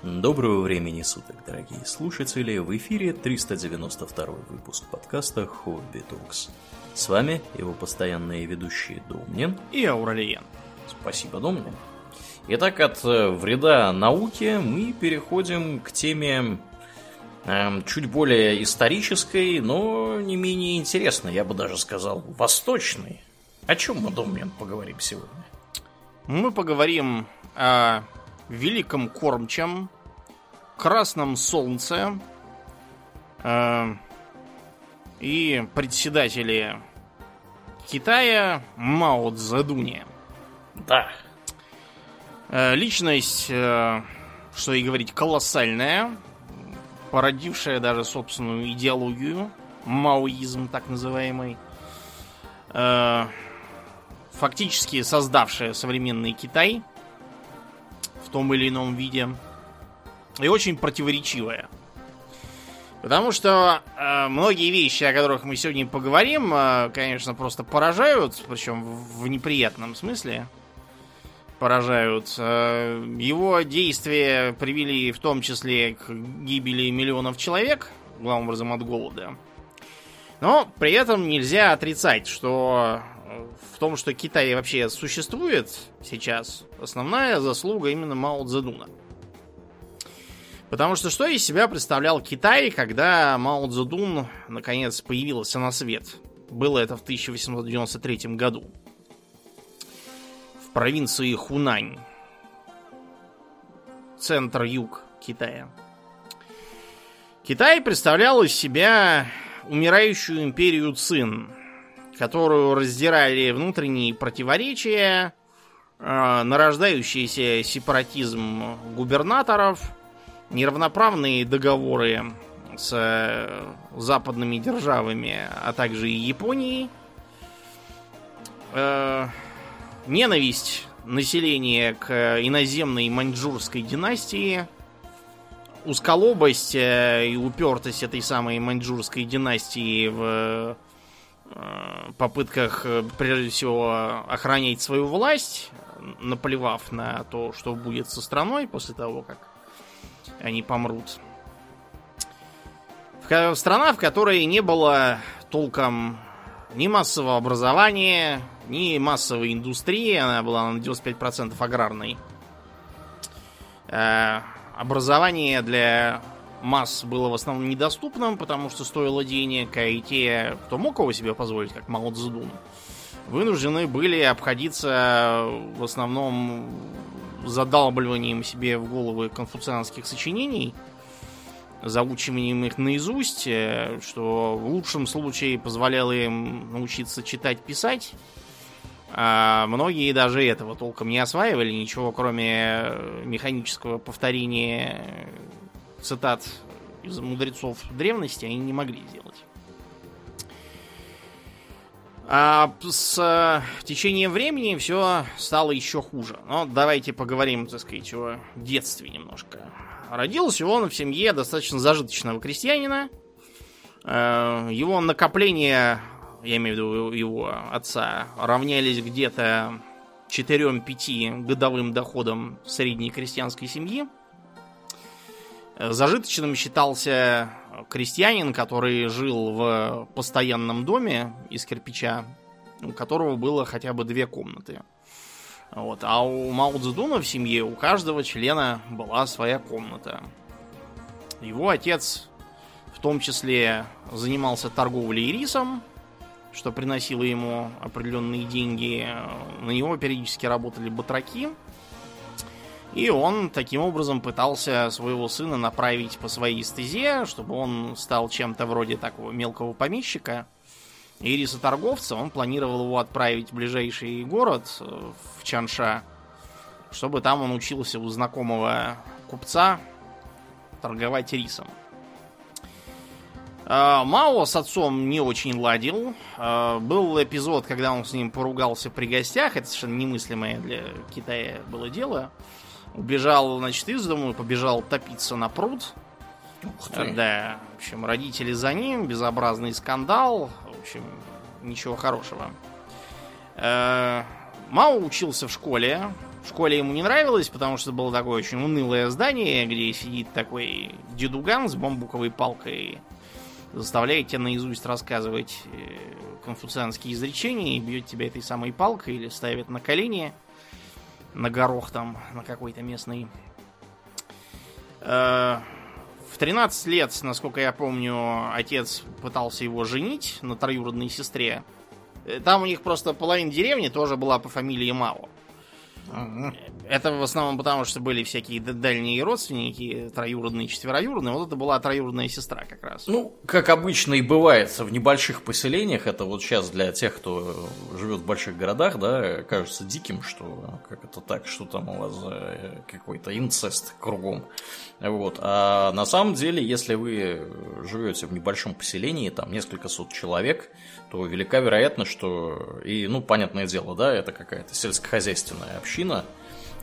Доброго времени суток, дорогие слушатели, в эфире 392 выпуск подкаста «Хобби Токс». С вами его постоянные ведущие Домнин и Ауралиен. Спасибо, Домнин. Итак, от вреда науке мы переходим к теме чуть более исторической, но не менее интересной, я бы даже сказал, восточной. О чем мы, Домнин, поговорим сегодня? Мы поговорим о великом кормчем, красном солнце и председателе Китая Мао Цзэдуне. Да. Личность, что и говорить, колоссальная, породившая даже собственную идеологию, маоизм так называемый, фактически создавшая современный Китай в том или ином виде, и очень противоречивая. Потому что многие вещи, о которых мы сегодня поговорим, конечно, просто поражают, причем в неприятном смысле поражают. Его действия привели в том числе к гибели миллионов человек, главным образом от голода. Но при этом нельзя отрицать, что в том, что Китай вообще существует сейчас, основная заслуга именно Мао Цзэдуна. Потому что что из себя представлял Китай, когда Мао Цзэдун наконец появился на свет? Было это в 1893 году. В провинции Хунань. Центр-юг Китая. Китай представлял из себя умирающую империю Цин, которую раздирали внутренние противоречия, нарождающийся сепаратизм губернаторов, неравноправные договоры с западными державами, а также и Японией, ненависть населения к иноземной маньчжурской династии, узколобость и упертость этой самой маньчжурской династии в попытках, прежде всего, охранять свою власть, наплевав на то, что будет со страной после того, как они помрут. Страна, в которой не было толком ни массового образования, ни массовой индустрии, она была на 95% аграрной. Образование для масс было в основном недоступным, потому что стоило денег, а и те, кто мог его себе позволить, как Мао Цзэдун, вынуждены были обходиться в основном задалбливанием себе в головы конфуцианских сочинений, заучиванием их наизусть, что в лучшем случае позволяло им научиться читать, писать. А многие даже этого толком не осваивали, ничего кроме механического повторения цитат из мудрецов древности они не могли сделать. А с течением времени все стало еще хуже. Но давайте поговорим, так сказать, о детстве немножко. Родился он в семье достаточно зажиточного крестьянина. Его накопления, я имею в виду его отца, равнялись где-то 4-5 годовым доходам средней крестьянской семьи. Зажиточным считался крестьянин, который жил в постоянном доме из кирпича, у которого было хотя бы 2 комнаты. Вот. А у Мао Цзэдуна в семье у каждого члена была своя комната. Его отец в том числе занимался торговлей рисом, что приносило ему определенные деньги. На него периодически работали батраки. И он таким образом пытался своего сына направить по своей стезе, чтобы он стал чем-то вроде такого мелкого помещика и рисоторговца. Он планировал его отправить в ближайший город, в Чанша, чтобы там он учился у знакомого купца торговать рисом. Мао с отцом не очень ладил. Был эпизод, когда он с ним поругался при гостях. Это совершенно немыслимое для Китая было дело. Убежал, значит, из дому и побежал топиться на пруд. Ух ты. Да, в общем, родители за ним, безобразный скандал. В общем, ничего хорошего. Мао учился в школе. В школе ему не нравилось, потому что было такое очень унылое здание, где сидит такой дедуган с бамбуковой палкой, заставляет тебя наизусть рассказывать конфуцианские изречения и бьет тебя этой самой палкой или ставит на колени, на горох там, на какой-то местный. В 13 лет, насколько я помню, отец пытался его женить на троюродной сестре. Там у них просто половина деревни тоже была по фамилии Мао. Это в основном потому, что были всякие дальние родственники, троюродные, четвероюродные. Вот это была троюродная сестра как раз. Ну, как обычно и бывает в небольших поселениях, это вот сейчас для тех, кто живет в больших городах, да, кажется диким, что как это так, что там у вас какой-то инцест кругом. Вот. А на самом деле, если вы живете в небольшом поселении, там несколько сот человек, то велика вероятность, что и, ну, понятное дело, да, это какая-то сельскохозяйственная община.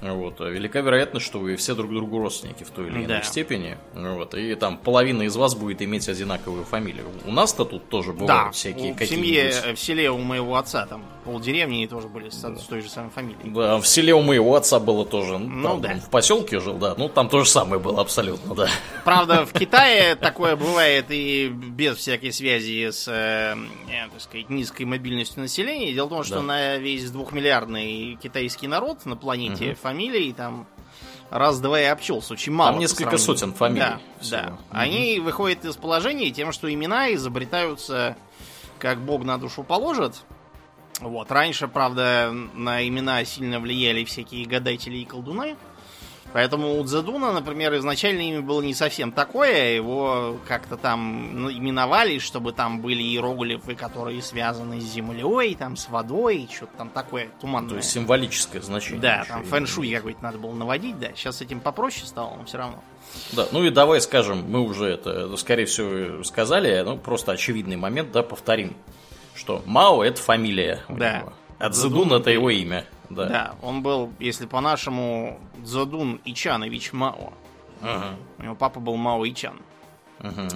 Вот, велика вероятность, что вы все друг другу родственники в той или иной степени. Вот, и там половина из вас будет иметь одинаковую фамилию. У нас-то тут тоже бывают всякие какие-нибудь... В селе у моего отца там полдеревни тоже были с той же самой фамилией. Да, в селе у моего отца было тоже. Он в поселке жил, да. Ну, там то же самое было абсолютно, да. Правда, в Китае такое бывает и без всякой связи с, так сказать, низкой мобильностью населения. Дело в том, что на весь 2-миллиардный китайский народ на планете фамилий, там раз-два и обчелся, очень мало. Там несколько сотен фамилий. Да. Они выходят из положения тем, что имена изобретаются, как Бог на душу положит. Вот. Раньше, правда, на имена сильно влияли всякие гадатели и колдуны. Поэтому у Цзэдуна, например, изначально имя было не совсем такое. Его как-то там именовали, чтобы там были иероглифы, которые связаны с землей, там, с водой, что-то там такое туманное. То есть символическое значение. Да, там фэншуй какой-то надо было наводить, да. Сейчас с этим попроще стало, но все равно. Да, ну и давай скажем, мы уже это, скорее всего, сказали, ну, просто очевидный момент, да, повторим, что Мао — это фамилия у него. А Цзэдун — это его имя. Да, он был, если по-нашему, Цзэдун Ичанович Мао. Ага. У него папа был Мао Ичан. Ага.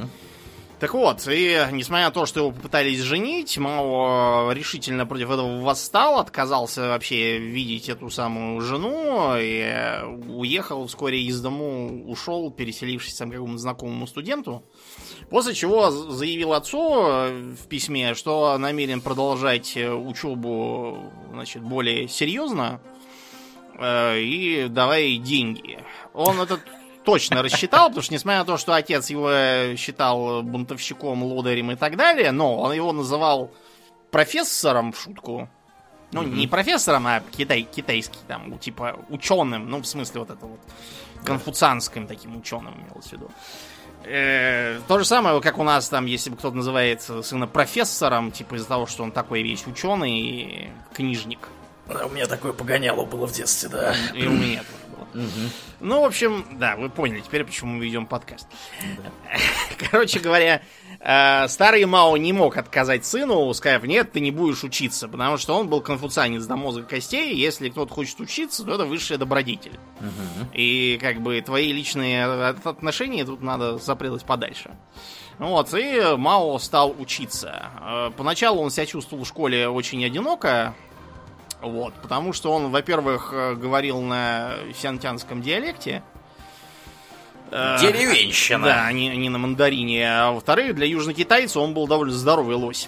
Так вот, и несмотря на то, что его попытались женить, Мао решительно против этого восстал, отказался вообще видеть эту самую жену и уехал вскоре из дому, ушел, переселившись к какому-то знакомому студенту. После чего заявил отцу в письме, что намерен продолжать учебу, значит, более серьезно и давай деньги. Он этот точно рассчитал, потому что, несмотря на то, что отец его считал бунтовщиком, лодырем и так далее, но он его называл профессором в шутку. Ну, не профессором, а китайский, там, типа ученым, ну, в смысле, вот это вот конфуцианским таким ученым имелось в виду. То же самое, как у нас там, если бы кто-то называет сына профессором, типа из-за того, что он такой весь ученый и книжник. Да, у меня такое погоняло было в детстве, да. И у меня тоже было. Ну, в общем, да, вы поняли теперь, почему мы ведем подкаст. Короче говоря, старый Мао не мог отказать сыну, сказав: нет, ты не будешь учиться, потому что он был конфуцианец до мозга костей, если кто-то хочет учиться, то это высшая добродетель. И как бы твои личные отношения тут надо запрелось подальше. Вот, и Мао стал учиться. Поначалу он себя чувствовал в школе очень одиноко, вот, потому что он, во-первых, говорил на сянтянском диалекте, деревенщина. Да, не на мандарине. А во-вторых, для южнокитайца он был довольно здоровый лось.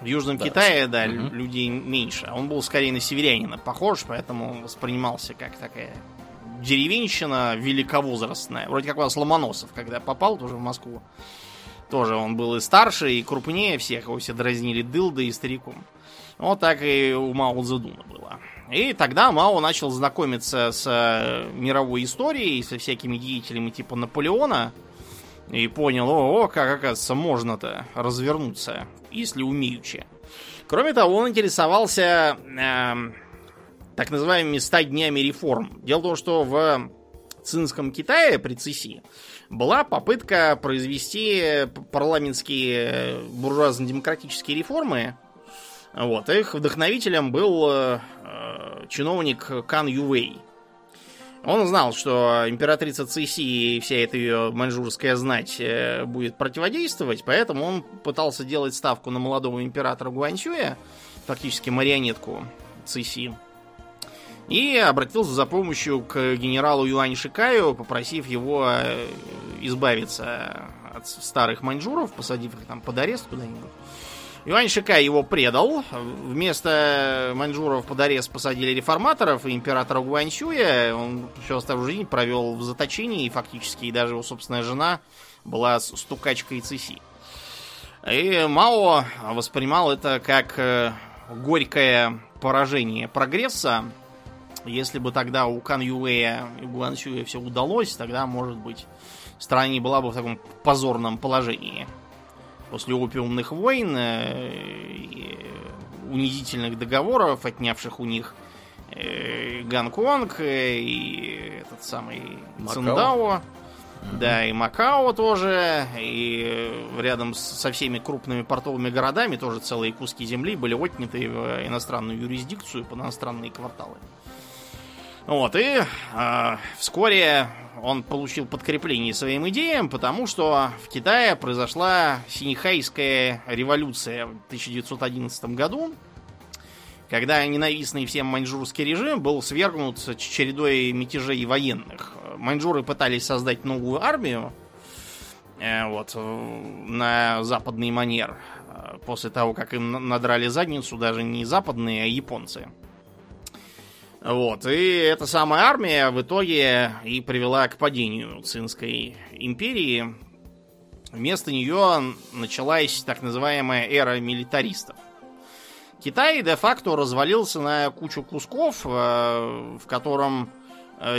В Южном Китае, да, людей меньше. Он был скорее на северянина похож, поэтому воспринимался как такая деревенщина великовозрастная. Вроде как у нас Ломоносов, когда попал тоже в Москву. Тоже он был и старше, и крупнее всех. Его все дразнили дылдой и стариком. Вот так и у Мао Цзэдуна было. И тогда Мао начал знакомиться с мировой историей, со всякими деятелями типа Наполеона. И понял, как, оказывается, можно-то развернуться, если умеючи. Кроме того, он интересовался так называемыми 100 днями реформ. Дело в том, что в цинском Китае при Цыси была попытка произвести парламентские буржуазно-демократические реформы. Вот, их вдохновителем был чиновник Кан Ювей. Он знал, что императрица Цыси и вся эта ее маньчжурская знать будет противодействовать, поэтому он пытался делать ставку на молодого императора Гуаньсюя, фактически марионетку Цыси. и обратился за помощью к генералу Юань Шикаю, попросив его избавиться от старых маньчжуров, посадив их там под арест куда-нибудь. Юань Шикай его предал. Вместо маньчжуров под арест посадили реформаторов и императора Гуаньсюя. Он всю оставшую жизнь провел в заточении, и фактически даже его собственная жена была стукачкой Цыси. И Мао воспринимал это как горькое поражение прогресса. Если бы тогда у Кан Юэя и Гуаньсюя все удалось, тогда, может быть, страна была бы в таком позорном положении. После опиумных войн и унизительных договоров, отнявших у них Гонконг и этот самый Циндао, да, и Макао тоже, и рядом со всеми крупными портовыми городами тоже целые куски земли были отняты в иностранную юрисдикцию, под иностранные кварталы. Вот, и вскоре он получил подкрепление своим идеям, потому что в Китае произошла Синьхайская революция в 1911 году, когда ненавистный всем маньчжурский режим был свергнут с чередой мятежей военных. Маньчжуры пытались создать новую армию, вот, на западный манер, после того, как им надрали задницу даже не западные, а японцы. Вот, и эта самая армия в итоге и привела к падению Цинской империи. Вместо нее началась так называемая эра милитаристов. Китай де-факто развалился на кучу кусков, в котором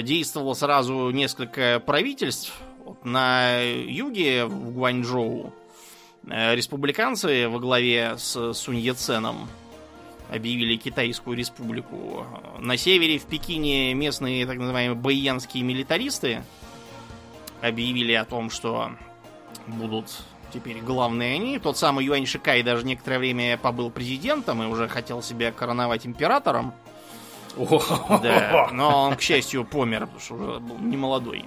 действовало сразу несколько правительств. Вот на юге, в Гуанчжоу, республиканцы во главе с Сунь Яценом объявили Китайскую республику. На севере, в Пекине, местные так называемые бэйянские милитаристы объявили о том, что будут теперь главные они. Тот самый Юань Шикай даже некоторое время побыл президентом и уже хотел себя короновать императором. Да, но он, к счастью, помер, потому что уже был немолодой.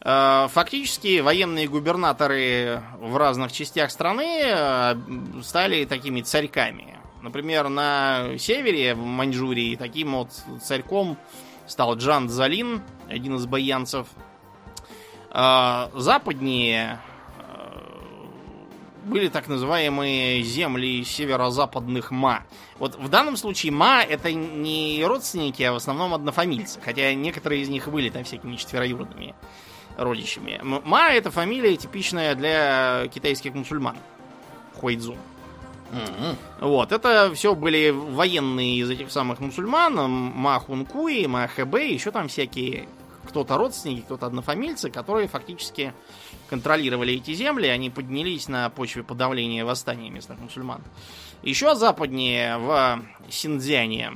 Фактически военные губернаторы в разных частях страны стали такими царьками. Например, на севере, в Маньчжурии, таким вот царьком стал Джан Цзалин, один из баянцев. Западнее были так называемые земли северо-западных Ма. Вот в данном случае Ма это не родственники, а в основном однофамильцы, хотя некоторые из них были там всякими четвероюродными родичами. Ма это фамилия типичная для китайских мусульман. Хуайцзун. Вот, это все были военные из этих самых мусульман, Ма Хункуи, Ма Хэбэй, еще там всякие кто-то родственники, кто-то однофамильцы, которые фактически контролировали эти земли, они поднялись на почве подавления восстания местных мусульман. Еще западнее, в Синьцзяне,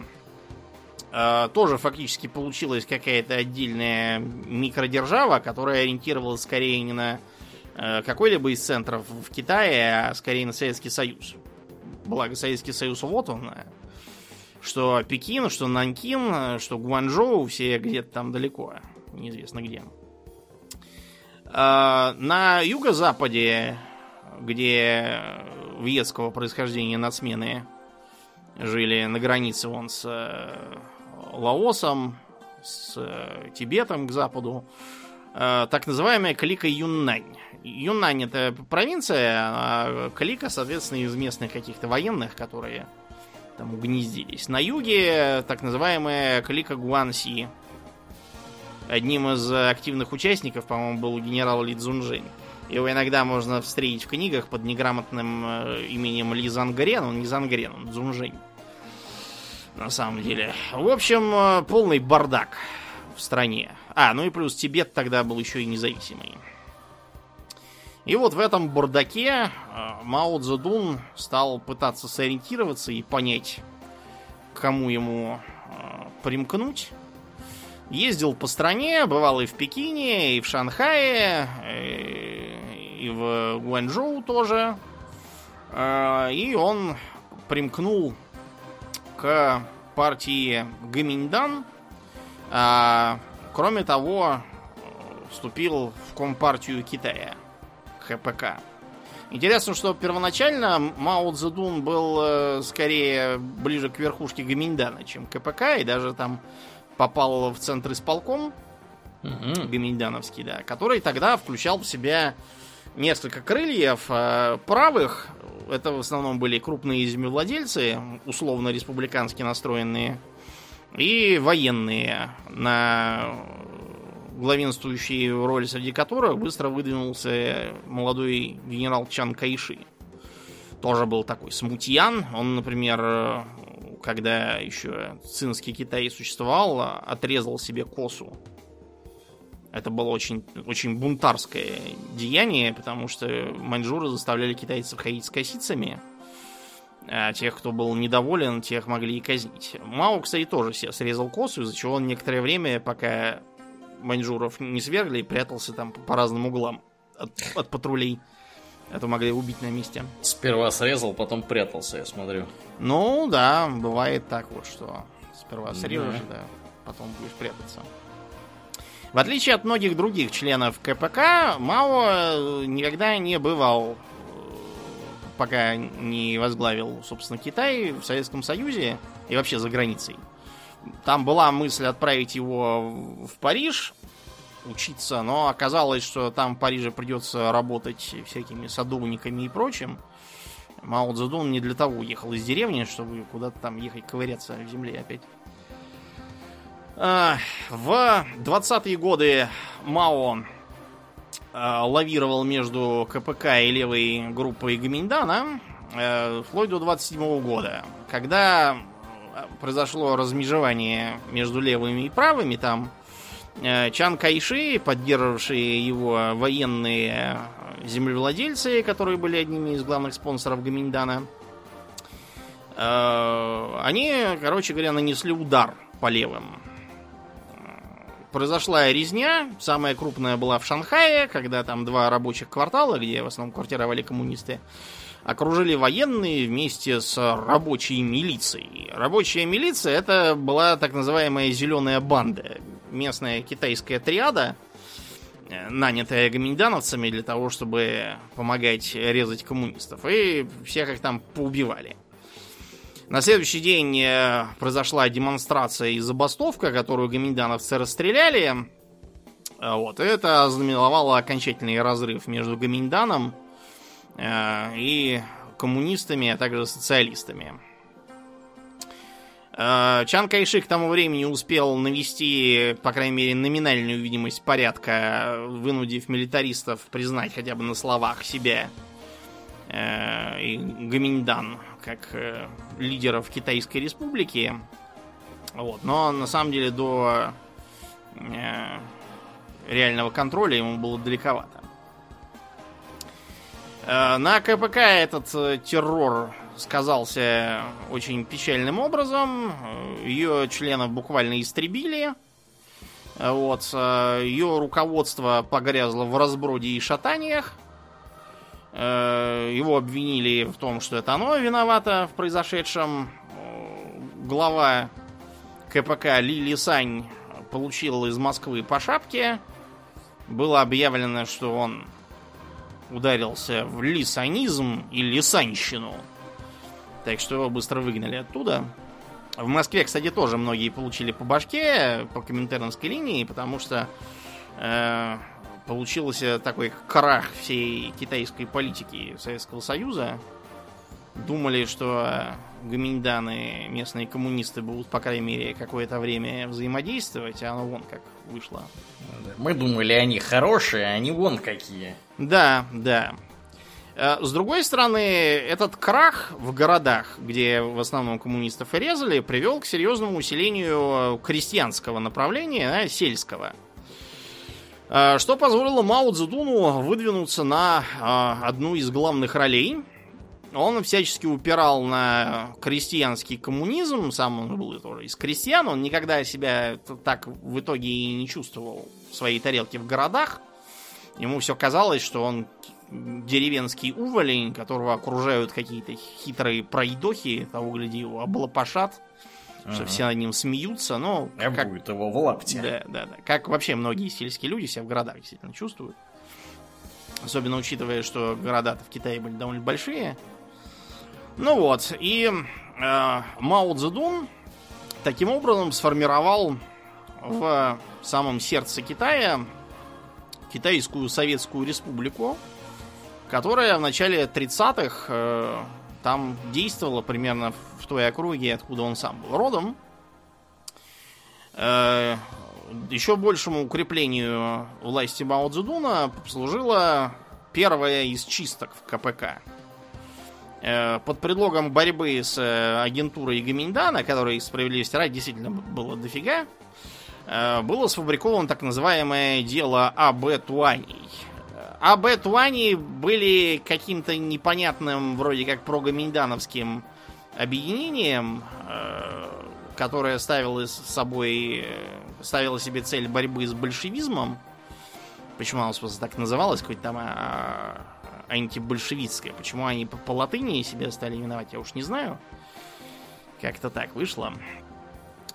тоже фактически получилась какая-то отдельная микродержава, которая ориентировалась скорее не на какой-либо из центров в Китае, а скорее на Советский Союз. Благо Советский Союз вот он, что Пекин, что Нанкин, что Гуанчжоу, все где-то там далеко, неизвестно где. На юго-западе, где вьетского происхождения нацмены жили на границе вон с Лаосом, с Тибетом к западу, так называемая клика Юннань. Юннань это провинция, а клика, соответственно, из местных каких-то военных, которые там угнездились. На юге так называемая клика Гуанси. Одним из активных участников, по-моему, был генерал Ли Цзунжэнь. Его иногда можно встретить в книгах под неграмотным именем Ли Зангарен. Он не Зангарен, он Цзунжэнь. На самом деле. В общем, полный бардак в стране. Ну и плюс Тибет тогда был еще и независимый. И вот в этом бардаке Мао Цзэдун стал пытаться сориентироваться и понять, к кому ему примкнуть. Ездил по стране, бывал и в Пекине, и в Шанхае, и в Гуанчжоу тоже. И он примкнул к партии Гоминьдан. Кроме того, вступил в Компартию Китая. КПК. Интересно, что первоначально Мао Цзэдун был скорее ближе к верхушке Гоминдана, чем к КПК, и даже там попал в центр исполком гоминдановский, да, который тогда включал в себя несколько крыльев, а правых, это в основном были крупные землевладельцы, условно-республикански настроенные, и военные, на главенствующую роль среди которых быстро выдвинулся молодой генерал Чан Кайши. Тоже был такой смутьян. Он, например, когда еще цинский Китай существовал, отрезал себе косу. Это было очень, очень бунтарское деяние, потому что маньчжуры заставляли китайцев ходить с косицами, а тех, кто был недоволен, тех могли и казнить. Мао, кстати, тоже себе срезал косу, из-за чего он некоторое время, пока маньчжуров не свергли, прятался там по разным углам от патрулей. Это могли убить на месте. Сперва срезал, потом прятался, я смотрю. Ну, да, бывает так вот, что сперва срежешь, да, потом будешь прятаться. В отличие от многих других членов КПК, Мао никогда не бывал, пока не возглавил, собственно, Китай в Советском Союзе и вообще за границей. Там была мысль отправить его в Париж учиться, но оказалось, что там в Париже придется работать всякими садовниками и прочим. Мао Цзэдун не для того уехал из деревни, чтобы куда-то там ехать ковыряться в земле опять. В 20-е годы Мао лавировал между КПК и левой группой Гоминдана вплоть до 27-го года, когда произошло размежевание между левыми и правыми. Там Чан Кайши, поддерживавшие его военные землевладельцы, которые были одними из главных спонсоров Гоминдана, они, короче говоря, нанесли удар по левым. Произошла резня, самая крупная была в Шанхае, когда там два рабочих квартала, где в основном квартировали коммунисты, окружили военные вместе с рабочей милицией. Рабочая милиция — это была так называемая «зеленая банда», местная китайская триада, нанятая гоминдановцами для того, чтобы помогать резать коммунистов. И всех их там поубивали. На следующий день произошла демонстрация и забастовка, которую гоминдановцы расстреляли. Вот. Это ознаменовало окончательный разрыв между Гоминданом и коммунистами, а также социалистами. Чан Кайши к тому времени успел навести, по крайней мере, номинальную видимость порядка, вынудив милитаристов признать хотя бы на словах себя и Гоминдан как лидеров Китайской Республики. Вот. Но на самом деле до реального контроля ему было далековато. На КПК этот террор сказался очень печальным образом. Ее членов буквально истребили. Вот. Ее руководство погрязло в разброде и шатаниях. Его обвинили в том, что это оно виновато в произошедшем. Глава КПК Ли Лисань получил из Москвы по шапке. Было объявлено, что он ударился в лисанизм и лисанщину. Так что его быстро выгнали оттуда. В Москве, кстати, тоже многие получили по башке по коминтерновской линии, потому что получился такой крах всей китайской политики Советского Союза. Думали, что гоминданы, местные коммунисты будут, по крайней мере, какое-то время взаимодействовать, а оно вон как вышло. Мы думали, они хорошие, а они вон какие. Да, да. С другой стороны, этот крах в городах, где в основном коммунистов и резали, привел к серьезному усилению крестьянского направления, сельского. Что позволило Мао Цзэдуну выдвинуться на одну из главных ролей. Он всячески упирал на крестьянский коммунизм. Сам он был тоже из крестьян. Он никогда себя так в итоге и не чувствовал в своей тарелке в городах. Ему все казалось, что он деревенский уволень, которого окружают какие-то хитрые пройдохи, того гляди его облапошат, что все над ним смеются, но... Обуют его в лапте. Да, да, да. Как вообще многие сельские люди себя в городах действительно чувствуют. Особенно учитывая, что города-то в Китае были довольно большие. Ну вот, и Мао Цзэдун таким образом сформировал в самом сердце Китая Китайскую Советскую Республику, которая в начале 30-х там действовала примерно в той округе, откуда он сам был родом. Еще большему укреплению власти Мао Цзэдуна послужила первая из чисток в КПК. Под предлогом борьбы с агентурой Гоминдана, которой, справедливости ради, действительно было дофига, было сфабриковано так называемое дело А.Б. Туаней. А.Б. Туани были каким-то непонятным, вроде как прогоминдановским объединением, которое ставило себе цель борьбы с большевизмом. Почему оно так называлось? Какое-то там антибольшевистское. Почему они по латыни себя стали именовать, я уж не знаю. Как-то так вышло.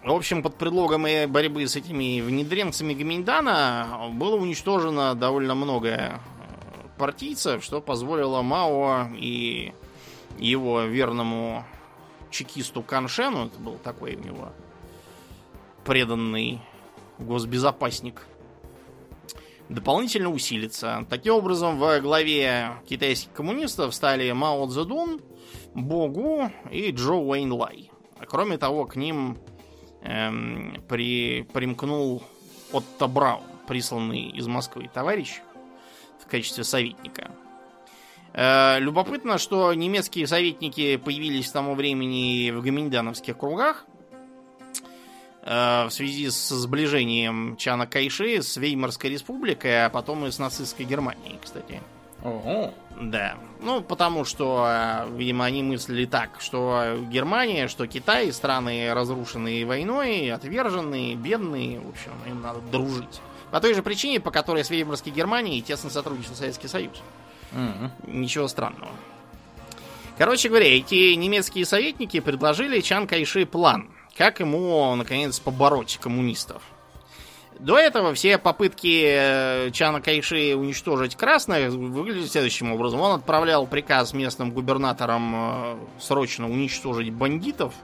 В общем, под предлогом борьбы с этими внедренцами Гоминдана было уничтожено довольно много партийцев, что позволило Мао и его верному чекисту Каншену, это был такой у него преданный госбезопасник, дополнительно усилиться. Таким образом, во главе китайских коммунистов стали Мао Цзэдун, Бо Гу и Джо Уэйн Лай. Кроме того, к ним примкнул Отто Браун, присланный из Москвы товарищ в качестве советника. Любопытно, что немецкие советники появились к тому времени в гоминдановских кругах в связи с сближением Чана Кайши с Веймарской республикой, а потом и с нацистской Германией, кстати. Ого. Да. Ну, потому что, видимо, они мыслили так, что Германия, что Китай, страны, разрушенные войной, отверженные, бедные, в общем, им надо дружить. По той же причине, по которой с Веймарской Германией тесно сотрудничал Советский Союз. Угу. Ничего странного. Короче говоря, эти немецкие советники предложили Чан Кайши план, как ему, наконец, побороть коммунистов. До этого все попытки Чана Кайши уничтожить красных выглядели следующим образом. Он отправлял приказ местным губернаторам срочно уничтожить бандитов.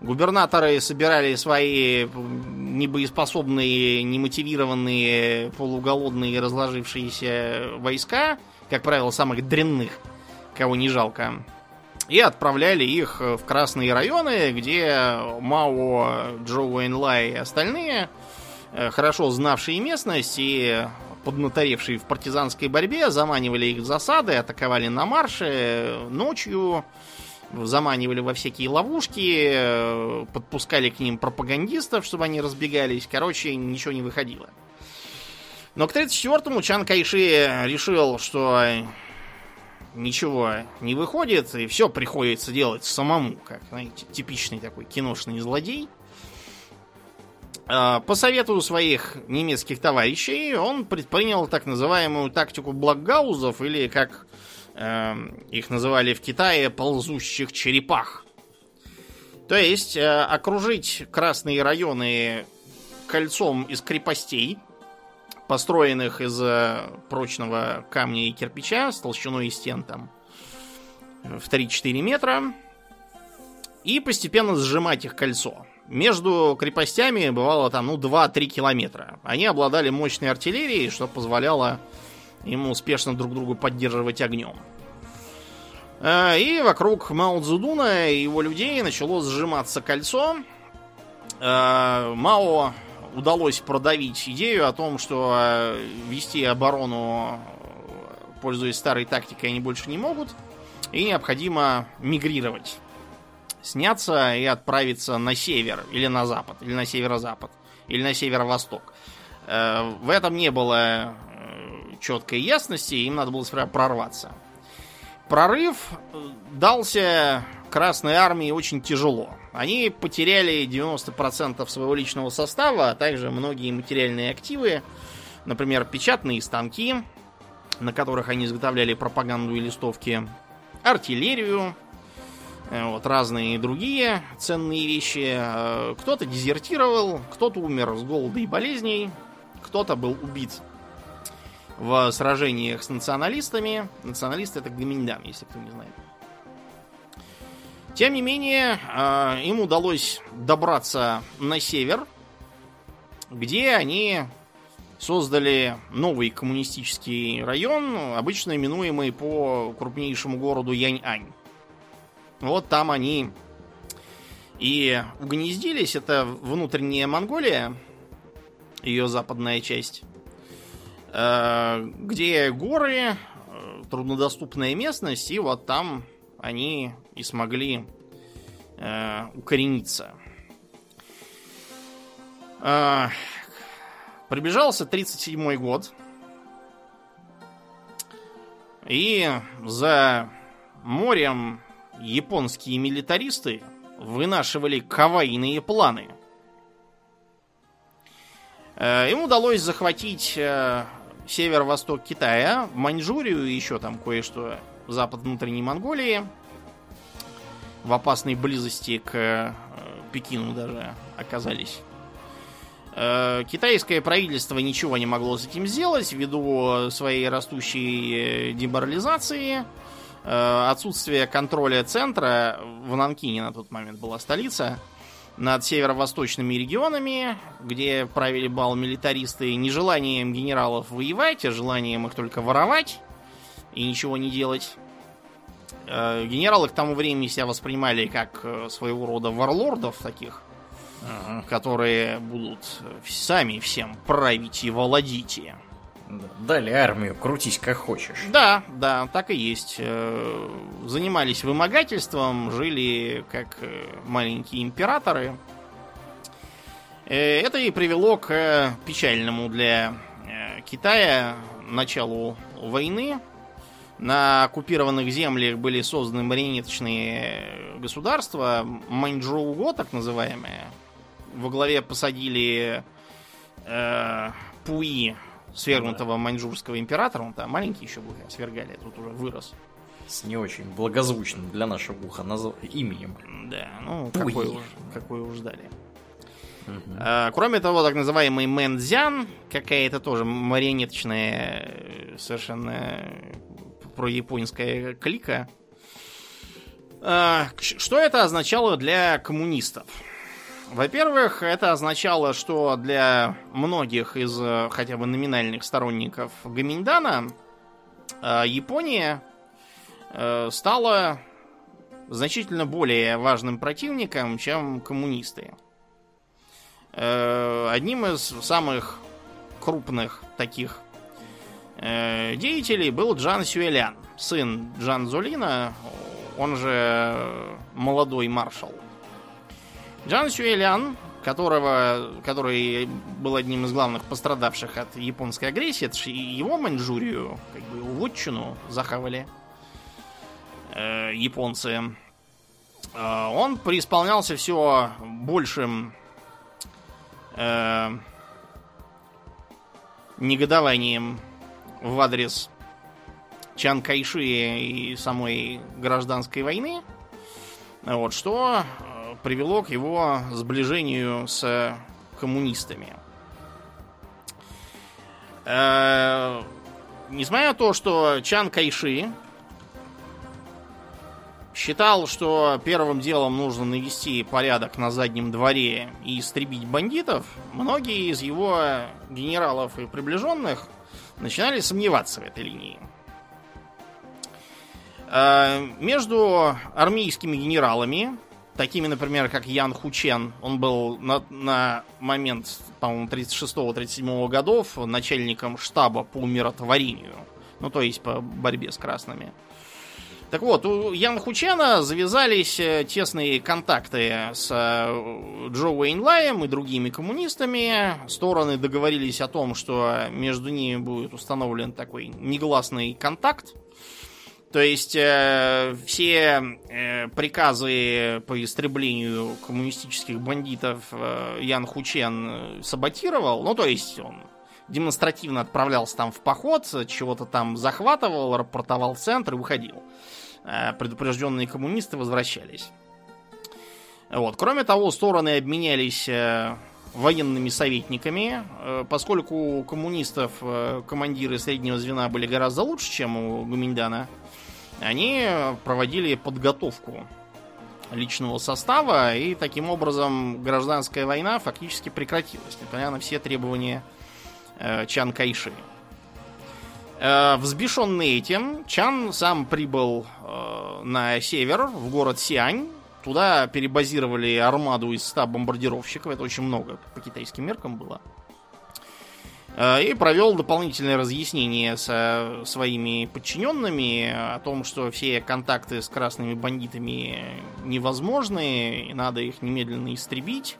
Губернаторы собирали свои небоеспособные, немотивированные, полуголодные, разложившиеся войска, как правило, самых дрянных, кого не жалко, и отправляли их в красные районы, где Мао, Джо Уэйн Лай и остальные, хорошо знавшие местность и поднаторевшие в партизанской борьбе, заманивали их в засады, атаковали на марше, ночью, заманивали во всякие ловушки, подпускали к ним пропагандистов, чтобы они разбегались. Короче, ничего не выходило. Но к 34-му Чан Кайши решил, что ничего не выходит, и все приходится делать самому, как, знаете, типичный такой киношный злодей. По совету своих немецких товарищей он предпринял так называемую тактику блокгаузов, или, как их называли в Китае, ползущих черепах. То есть окружить красные районы кольцом из крепостей, построенных из прочного камня и кирпича с толщиной стен там в 3-4 метра, и постепенно сжимать их кольцо. Между крепостями бывало там, 2-3 километра. Они обладали мощной артиллерией, что позволяло им успешно друг друга поддерживать огнем. И вокруг Мао Цзэдуна и его людей начало сжиматься кольцо. Мао удалось продавить идею о том, что вести оборону, пользуясь старой тактикой, они больше не могут, и необходимо мигрировать. Сняться и отправиться на север, или на запад, или на северо-запад, или на северо-восток. В этом не было четкой ясности, им надо было прорваться. Прорыв дался Красной Армии очень тяжело. Они потеряли 90% своего личного состава, а также многие материальные активы, например, печатные станки, на которых они изготовляли пропаганду и листовки, артиллерию, разные другие ценные вещи. Кто-то дезертировал, кто-то умер с голода и болезней, кто-то был убит в сражениях с националистами. Националисты — это гоминьдан, если кто не знает. Тем не менее, им удалось добраться на север, где они создали новый коммунистический район, обычно именуемый по крупнейшему городу Яньань. Вот там они и угнездились. Это внутренняя Монголия, ее западная часть, где горы, труднодоступная местность, и вот там они и смогли укорениться. Приближался 1937 год, и за морем японские милитаристы вынашивали кавайные планы. Им удалось захватить северо-восток Китая, Маньчжурию и еще там кое-что, запад внутренней Монголии, в опасной близости к Пекину даже оказались. Китайское правительство ничего не могло с этим сделать ввиду своей растущей деморализации, отсутствия контроля центра, в Нанкине на тот момент была столица, над северо-восточными регионами, где правили бал милитаристы, нежеланием генералов воевать, а желанием их только воровать и ничего не делать. Генералы к тому времени себя воспринимали как своего рода варлордов таких, которые будут сами всем править и владеть. Дали армию, крутись как хочешь. Да, да, так и есть. Занимались вымогательством, жили как маленькие императоры. Это и привело к печальному для Китая началу войны. На оккупированных землях были созданы марионеточные государства, Маньчжоуго, так называемые. Во главе посадили Пуи, свергнутого маньчжурского императора. Он там маленький еще был, свергали, а тут уже вырос. С не очень благозвучным для нашего уха именем. Да, ну Пуи. Какой уж ждали. Угу. Кроме того, так называемый Мэнцзян, какая-то тоже марионеточная, совершенно прояпонская клика. Что это означало для коммунистов? Во-первых, это означало, что для многих из хотя бы номинальных сторонников Гоминдана Япония стала значительно более важным противником, чем коммунисты. Одним из самых крупных таких деятелей был Чжан Сюэлян, сын Чжан Цзолина, он же молодой маршал. Чжан Сюэлян, который был одним из главных пострадавших от японской агрессии, это же его Маньчжурию, как бы его вотчину захавали японцы. Он преисполнялся все большим негодованием в адрес Чан Кайши и самой гражданской войны, вот, что привело к его сближению с коммунистами. Несмотря на то, что Чан Кайши считал, что первым делом нужно навести порядок на заднем дворе и истребить бандитов, многие из его генералов и приближенных начинали сомневаться в этой линии. Между армейскими генералами, такими, например, как Ян Хучен, он был на момент, по-моему, 1936-1937 годов начальником штаба по умиротворению, ну, то есть по борьбе с красными. Так вот, у Ян Хучена завязались тесные контакты с Джо Уэйнлаем и другими коммунистами. Стороны договорились о том, что между ними будет установлен такой негласный контакт. То есть все приказы по истреблению коммунистических бандитов Ян Хучен саботировал. Ну, то есть он демонстративно отправлялся там в поход, чего-то там захватывал, рапортовал в центр и уходил. Предупрежденные коммунисты возвращались. Вот. Кроме того, стороны обменялись военными советниками, поскольку у коммунистов командиры среднего звена были гораздо лучше, чем у Гоминдана, они проводили подготовку личного состава, и таким образом гражданская война фактически прекратилась, несмотря на все требования Чан Кайши. Взбешенный этим, Чан сам прибыл на север, в город Сиань. Туда перебазировали армаду из 100 бомбардировщиков. Это очень много по китайским меркам было. И провел дополнительное разъяснение со своими подчиненными о том, что все контакты с красными бандитами невозможны, и надо их немедленно истребить.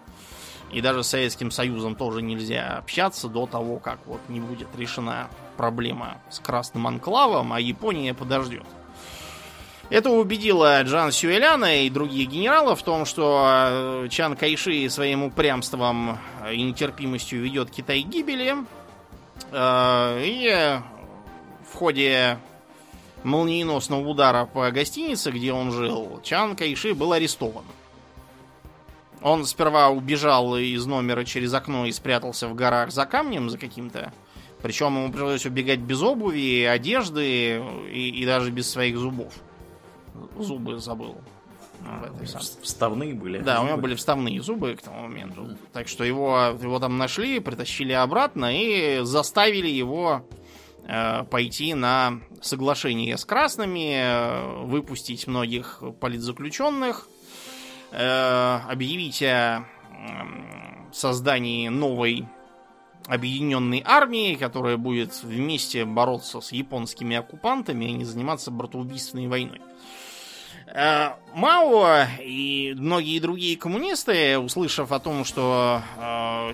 И даже с Советским Союзом тоже нельзя общаться до того, как вот не будет решена проблема с красным анклавом, а Япония подождет. Это убедило Чжан Сюэляна и других генералов в том, что Чан Кайши своим упрямством и нетерпимостью ведет Китай к гибели. И в ходе молниеносного удара по гостинице, где он жил, Чан Кайши был арестован. Он сперва убежал из номера через окно и спрятался в горах за камнем, за каким-то. Причем ему пришлось убегать без обуви, одежды и даже без своих зубов. Зубы забыл. Вставные были. Да, у него были вставные зубы к тому моменту. Так что его там нашли, притащили обратно и заставили его пойти на соглашение с красными, выпустить многих политзаключенных, объявить о создании новой объединенной армии, которая будет вместе бороться с японскими оккупантами, а не заниматься братоубийственной войной. Мао и многие другие коммунисты, услышав о том, что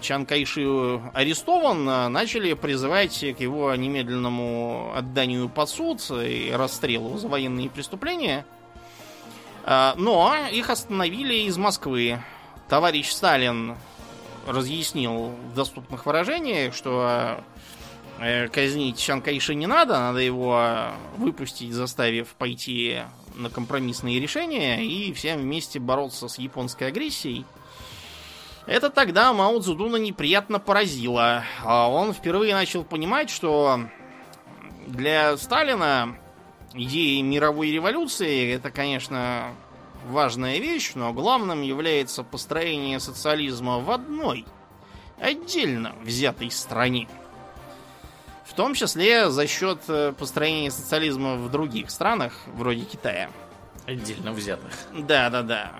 Чан Кайши арестован, начали призывать к его немедленному отданию под суд и расстрелу за военные преступления. Но их остановили из Москвы. Товарищ Сталин разъяснил в доступных выражениях, что казнить Чан Кайши не надо, надо его выпустить, заставив пойти на компромиссные решения и всем вместе бороться с японской агрессией. Это тогда Мао Цзэдуна неприятно поразило. Он впервые начал понимать, что для Сталина идеи мировой революции — это, конечно, важная вещь, но главным является построение социализма в одной, отдельно взятой стране. В том числе за счет построения социализма в других странах, вроде Китая. Отдельно взятых. Да.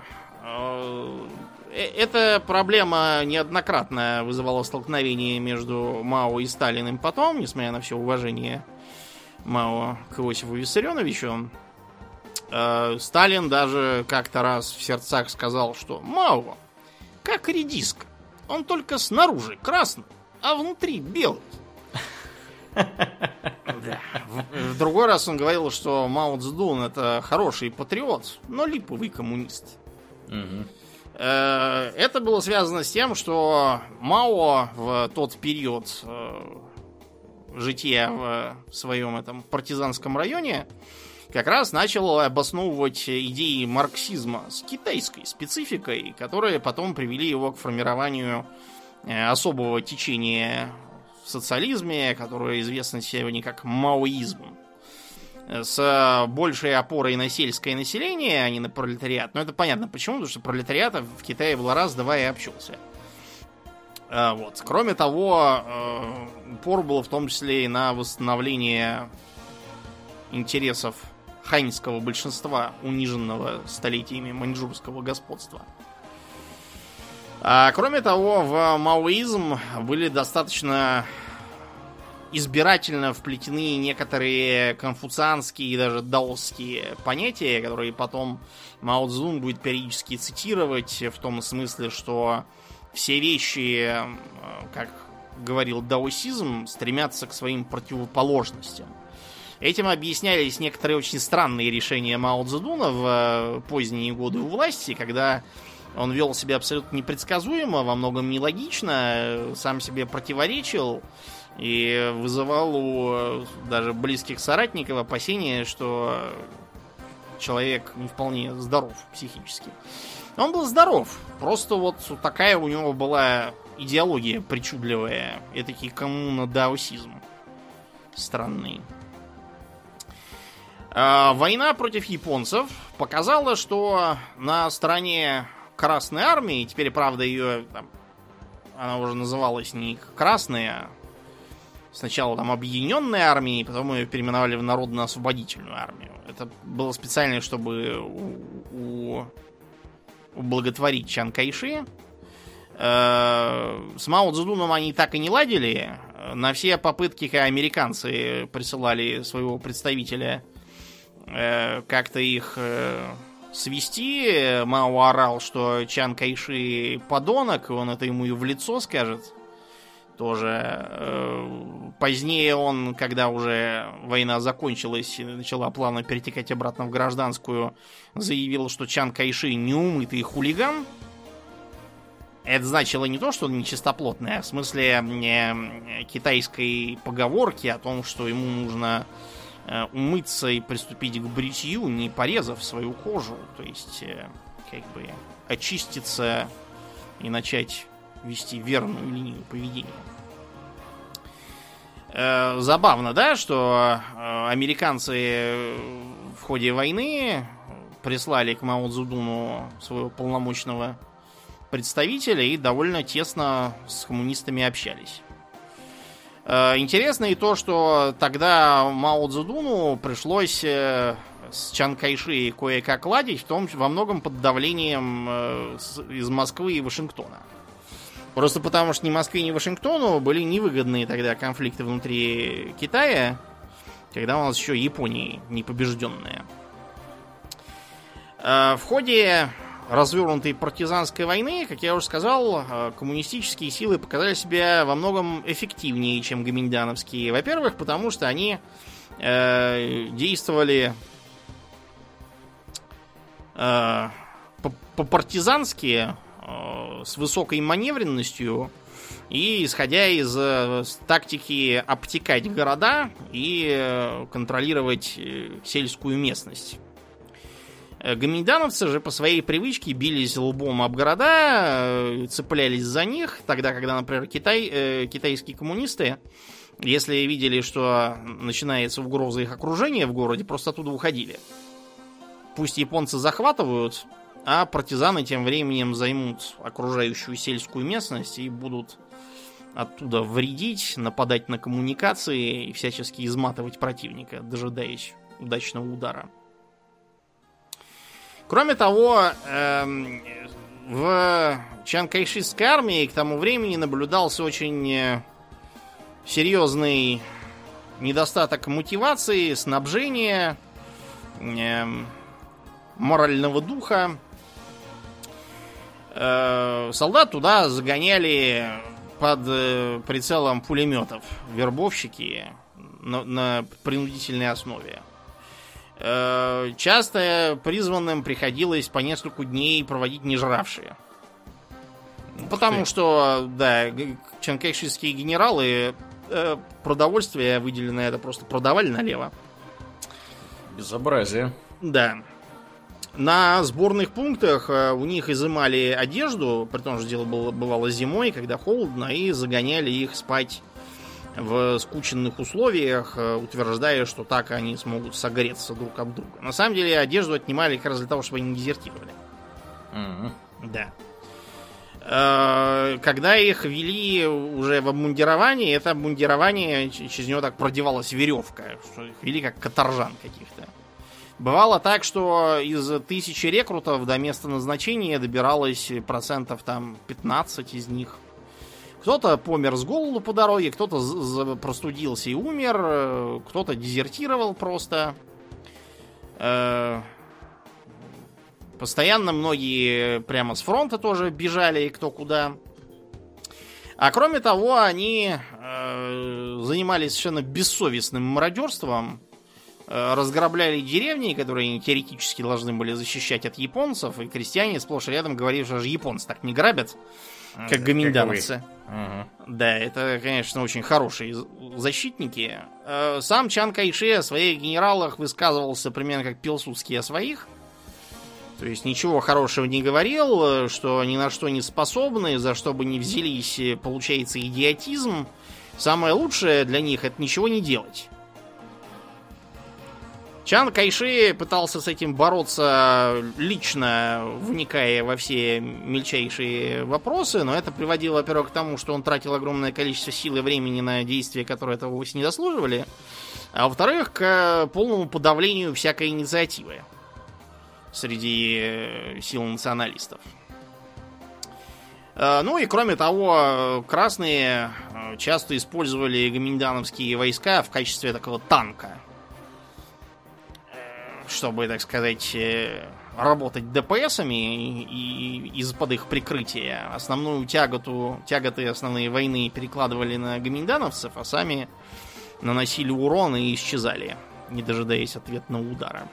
Эта проблема неоднократно вызывала столкновение между Мао и Сталиным потом, несмотря на все уважение Мао к Иосифу Виссарионовичу. Сталин даже как-то раз в сердцах сказал, что Мао как редиска, он только снаружи красный, а внутри белый. Да. В другой раз он говорил, что Мао Цзэдун — это хороший патриот, но липовый коммунист. Это было связано с тем, что Мао в тот период жития в своем этом партизанском районе как раз начал обосновывать идеи марксизма с китайской спецификой, которые потом привели его к формированию особого течения в социализме, которое известно сегодня как маоизм, с большей опорой на сельское население, а не на пролетариат. Но это понятно почему, потому что пролетариат в Китае было раз, два и общался. Вот. Кроме того, упор был в том числе и на восстановление интересов ханьского большинства, униженного столетиями маньчжурского господства. А кроме того, в маоизм были достаточно избирательно вплетены некоторые конфуцианские и даже даосские понятия, которые потом Мао Цзэдун будет периодически цитировать в том смысле, что все вещи, как говорил даосизм, стремятся к своим противоположностям. Этим объяснялись некоторые очень странные решения Мао Цзэдуна в поздние годы у власти, когда он вел себя абсолютно непредсказуемо, во многом нелогично, сам себе противоречил и вызывал у даже близких соратников опасения, что человек не вполне здоров психически. Он был здоров, просто вот такая у него была идеология причудливая, этакий коммуно-даосизм странный. Война против японцев показала, что на стороне Красной Армии, теперь, правда, ее там, она уже называлась не Красная, сначала там Объединенной Армией, потом ее переименовали в Народно-освободительную армию. Это было специально, чтобы ублаготворить Чан Кайши. С Мао Цзэдуном они так и не ладили. На все попытки, когда американцы присылали своего представителя как-то их свести, Мао орал, что Чан Кайши подонок, он это ему и в лицо скажет. Тоже позднее он, когда уже война закончилась и начала плавно перетекать обратно в гражданскую, заявил, что Чан Кайши неумытый хулиган. Это значило не то, что он нечистоплотный, а в смысле китайской поговорки о том, что ему нужно умыться и приступить к бритью, не порезав свою кожу. То есть, как бы очиститься и начать вести верную линию поведения. Забавно, да, что американцы в ходе войны прислали к Мао Цзэдуну своего полномочного представителя и довольно тесно с коммунистами общались. Интересно и то, что тогда Мао Цзэдуну пришлось с Чан Кайши кое-как ладить, в том, во многом под давлением из Москвы и Вашингтона. Просто потому, что ни Москве, ни Вашингтону были невыгодны тогда конфликты внутри Китая, когда у нас еще Япония непобежденная. В ходе развернутой партизанской войны, как я уже сказал, коммунистические силы показали себя во многом эффективнее, чем гоминдановские. Во-первых, потому что они действовали по-партизански, с высокой маневренностью и исходя из тактики обтекать города и контролировать сельскую местность. Гоминдановцы же по своей привычке бились лбом об города, цеплялись за них, тогда, когда, например, китайские коммунисты, если видели, что начинается угроза их окружения в городе, просто оттуда уходили. Пусть японцы захватывают, а партизаны тем временем займут окружающую сельскую местность и будут оттуда вредить, нападать на коммуникации и всячески изматывать противника, дожидаясь удачного удара. Кроме того, в Чан Кайшистской армии к тому времени наблюдался очень серьезный недостаток мотивации, снабжения, морального духа. Солдат туда загоняли под прицелом пулеметов вербовщики на принудительной основе. Часто призванным приходилось по несколько дней проводить нежравшие. Потому что, да, чанкайшистские генералы продовольствие выделенное это просто продавали налево. Безобразие. Да. На сборных пунктах у них изымали одежду, при том, что дело бывало зимой, когда холодно, и загоняли их спать в скученных условиях, утверждая, что так они смогут согреться друг об друга. На самом деле одежду отнимали как раз для того, чтобы они не дезертировали. Да. Когда их вели уже в обмундирование, это обмундирование, через него так продевалась веревка, что их вели как каторжан каких-то. Бывало так, что из 1000 рекрутов до места назначения добиралось 15% из них. Кто-то помер с голоду по дороге, кто-то простудился и умер, кто-то дезертировал просто. Постоянно многие прямо с фронта тоже бежали, кто куда. А кроме того, они занимались совершенно бессовестным мародерством, разграбляли деревни, которые они теоретически должны были защищать от японцев, и крестьяне сплошь и рядом говорили, что же японцы так не грабят, как гоминдановцы. Да, это, конечно, очень хорошие защитники. Сам Чан Кайши о своих генералах высказывался примерно как Пилсудский о своих. То есть ничего хорошего не говорил, что ни на что не способны, за что бы ни взялись, получается идиотизм. Самое лучшее для них — это ничего не делать. Чан Кайши пытался с этим бороться лично, вникая во все мельчайшие вопросы, но это приводило, во-первых, к тому, что он тратил огромное количество сил и времени на действия, которые этого вовсе не заслуживали, а во-вторых, к полному подавлению всякой инициативы среди сил националистов. Ну и кроме того, красные часто использовали гоминдановские войска в качестве такого танка, чтобы, так сказать, работать ДПСами и из-под их прикрытия. Основную тяготы основные войны перекладывали на гоминдановцев, а сами наносили урон и исчезали, не дожидаясь ответного удара.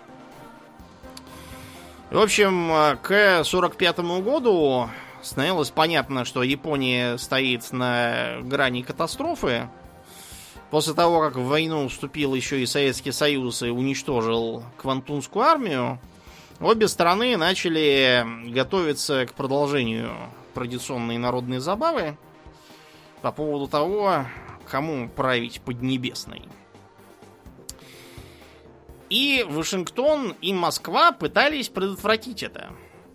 В общем, к 45-му году становилось понятно, что Япония стоит на грани катастрофы. После того, как в войну вступил еще и Советский Союз и уничтожил Квантунскую армию, обе стороны начали готовиться к продолжению традиционной народной забавы по поводу того, кому править Поднебесной. И Вашингтон, и Москва пытались предотвратить это.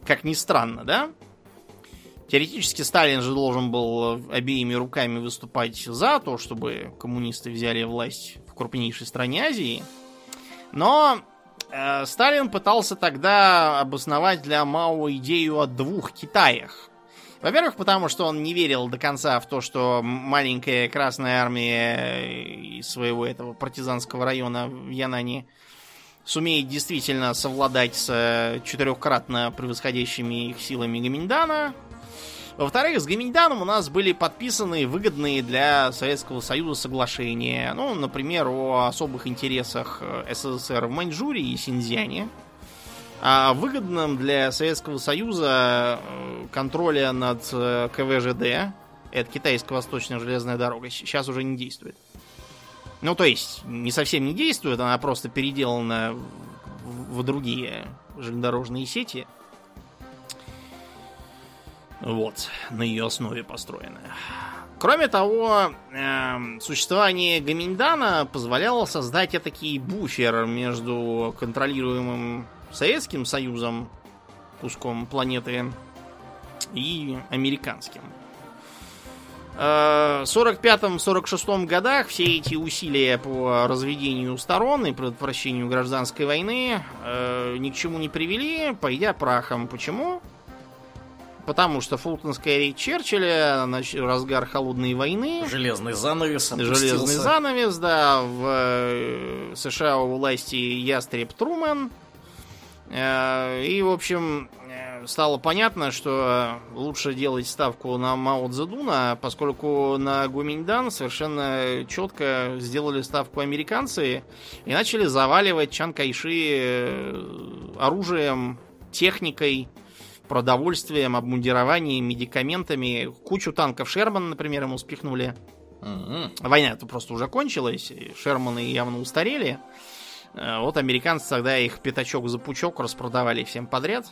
Как ни странно, да? Теоретически Сталин же должен был обеими руками выступать за то, чтобы коммунисты взяли власть в крупнейшей стране Азии. Но Сталин пытался тогда обосновать для Мао идею о двух Китаях. Во-первых, потому что он не верил до конца в то, что маленькая Красная Армия из своего этого партизанского района в Янане сумеет действительно совладать с четырехкратно превосходящими их силами Гоминдана. Во-вторых, с Гоминьданом у нас были подписаны выгодные для Советского Союза соглашения. Ну, например, о особых интересах СССР в Маньчжурии и Синьцзяне. О выгодном для Советского Союза контроля над КВЖД. Это Китайско-Восточная железная дорога. Сейчас уже не действует. Ну, то есть, не совсем не действует. Она просто переделана в другие железнодорожные сети. Вот, на ее основе построена. Кроме того, существование Гоминдана позволяло создать этакий буфер между контролируемым Советским Союзом, куском планеты, и американским. В 1945-1946 годах все эти усилия по разведению сторон и предотвращению гражданской войны ни к чему не привели, пойдя прахом. Почему? Потому что Фултонская речь Черчилля, разгар холодной войны... Железный занавес опустился. Железный занавес, да. В США у власти ястреб Трумэн. И, в общем, стало понятно, что лучше делать ставку на Мао Цзэдуна, поскольку на Гоминьдан совершенно четко сделали ставку американцы и начали заваливать Чан Кайши оружием, техникой, продовольствием, обмундированием, медикаментами. Кучу танков Шермана, например, ему спихнули. Война-то просто уже кончилась, Шерманы явно устарели. Вот американцы тогда их пятачок за пучок распродавали всем подряд.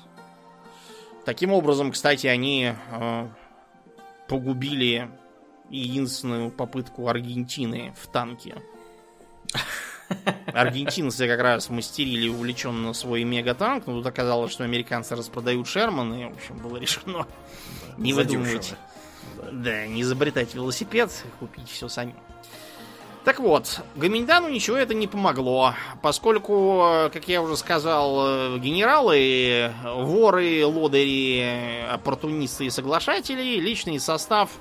Таким образом, кстати, они погубили единственную попытку Аргентины в танке. Аргентинцы как раз мастерили увлеченно свой мегатанк, но тут оказалось, что американцы распродают Шерманы, и, в общем, было решено не выдумывать. Да, не изобретать велосипед, купить все сами. Так вот, Гоминьдану ничего это не помогло, поскольку, как я уже сказал, генералы, воры, лодыри, оппортунисты и соглашатели, личный состав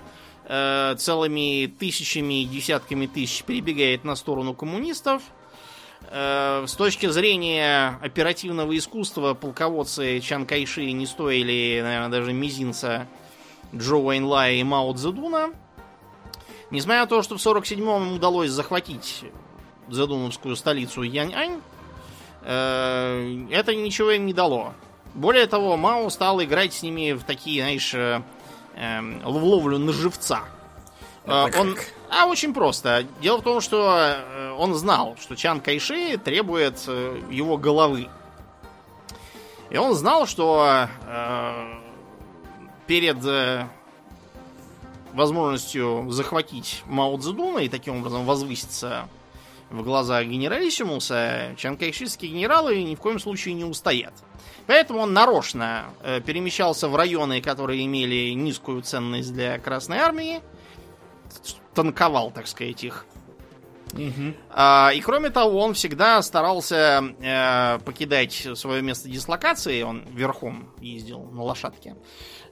целыми тысячами, десятками тысяч перебегает на сторону коммунистов. С точки зрения оперативного искусства полководцы Чан Кайши не стоили, наверное, даже мизинца Джо Уэйнлая и Мао Цзэдуна. Несмотря на то, что в 1947-м им удалось захватить цзэдуновскую столицу Яньань, это ничего им не дало. Более того, Мао стал играть с ними в такие, знаешь, в ловлю на живца. Очень просто. Дело в том, что он знал, что Чан Кайши требует его головы. И он знал, что перед возможностью захватить Мао Цзэдуна и таким образом возвыситься в глазах генералиссимуса, чанкайшистские генералы ни в коем случае не устоят. Поэтому он нарочно перемещался в районы, которые имели низкую ценность для Красной Армии, танковал, так сказать, их. И кроме того, он всегда старался покидать свое место дислокации, он верхом ездил на лошадке,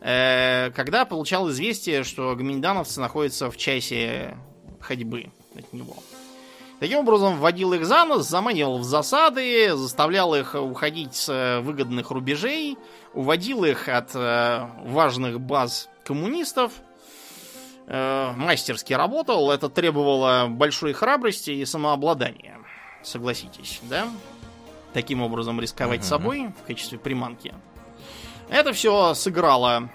когда получал известие, что гоминдановцы находятся в часе ходьбы от него. Таким образом, вводил их за нос, заманивал в засады, заставлял их уходить с выгодных рубежей, уводил их от важных баз коммунистов, мастерски работал. Это требовало большой храбрости и самообладания. Согласитесь, да? Таким образом рисковать собой в качестве приманки. Это все сыграло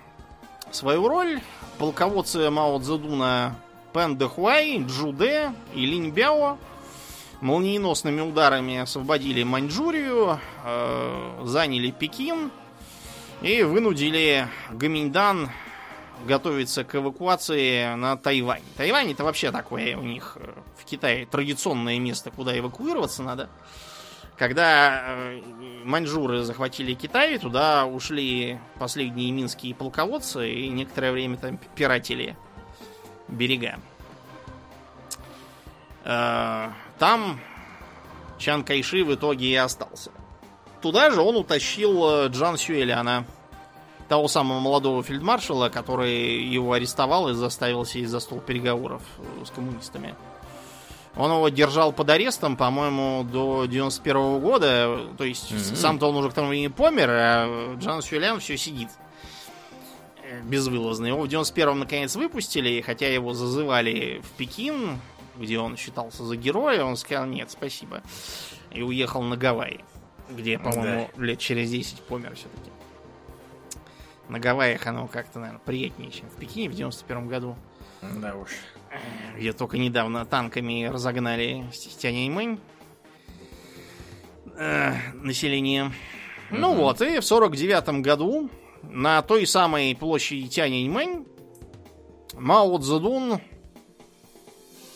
свою роль. Полководцы Мао Цзэдуна Пэн Дэхуай, Чжу Дэ и Линь Бяо молниеносными ударами освободили Маньчжурию, заняли Пекин и вынудили Гоминьдан готовиться к эвакуации на Тайвань. Тайвань — это вообще такое у них в Китае традиционное место, куда эвакуироваться надо. Когда маньчжуры захватили Китай, туда ушли последние минские полководцы и некоторое время там пиратили берега. Там Чан Кайши в итоге и остался. Туда же он утащил Чжан Сюэляна, того самого молодого фельдмаршала, который его арестовал и заставил сесть за стол переговоров с коммунистами. Он его держал под арестом, по-моему, до 91 года. То есть сам-то он уже к тому времени помер, а Чжан Сюэлян все сидит безвылазно. Его в 91-м наконец выпустили, хотя его зазывали в Пекин, где он считался за героя, он сказал «нет, спасибо». И уехал на Гавайи, где, по-моему, лет через 10 помер все-таки. На Гавайях оно как-то, наверное, приятнее, чем в Пекине в 91-м году. Да уж. Где только недавно танками разогнали Тяньаньмэнь население. Ну вот, и в 49-м году на той самой площади Тяньаньмэнь Мао Цзэдун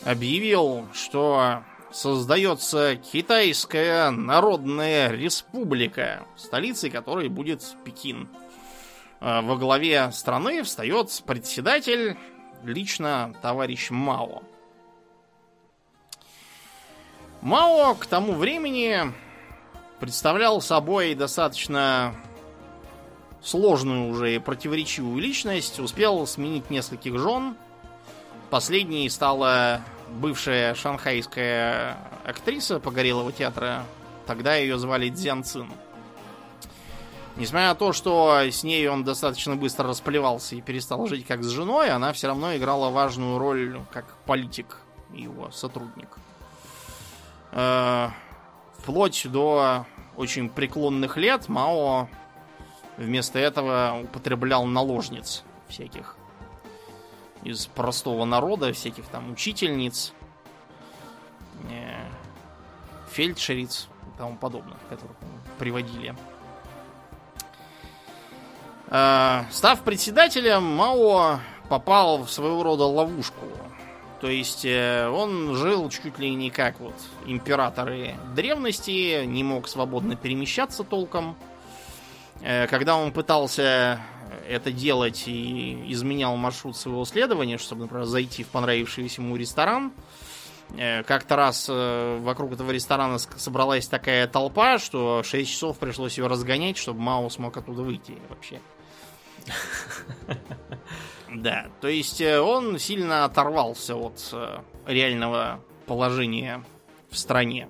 объявил, что создается Китайская Народная Республика, столицей которой будет Пекин. Во главе страны встает председатель, лично товарищ Мао. Мао к тому времени представлял собой достаточно сложную уже и противоречивую личность, успел сменить нескольких жен. Последней стала бывшая шанхайская актриса Погорелого театра, тогда ее звали Цзян Цин. Несмотря на то, что с ней он достаточно быстро расплевался и перестал жить как с женой, она все равно играла важную роль как политик и его сотрудник. Вплоть до очень преклонных лет Мао вместо этого употреблял наложниц всяких из простого народа, всяких там учительниц, фельдшериц и тому подобных, которых приводили. Став председателем, Мао попал в своего рода ловушку. То есть он жил чуть ли не как вот императоры древности, не мог свободно перемещаться толком. Когда он пытался это делать и изменял маршрут своего следования, чтобы, например, зайти в понравившийся ему ресторан, как-то раз вокруг этого ресторана собралась такая толпа, что 6 часов пришлось ее разгонять, чтобы Мао смог оттуда выйти вообще. Да, то есть он сильно оторвался от реального положения в стране.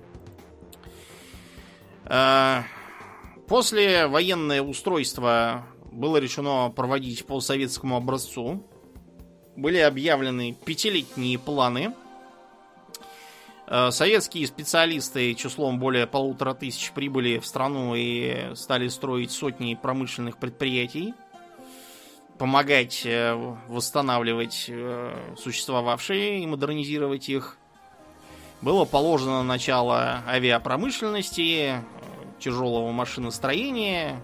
После военное устройство было решено проводить по советскому образцу. Были объявлены 5-летние планы. Советские специалисты числом более 1500 прибыли в страну и стали строить сотни промышленных предприятий, помогать восстанавливать существовавшие и модернизировать их. Было положено начало авиапромышленности, тяжелого машиностроения,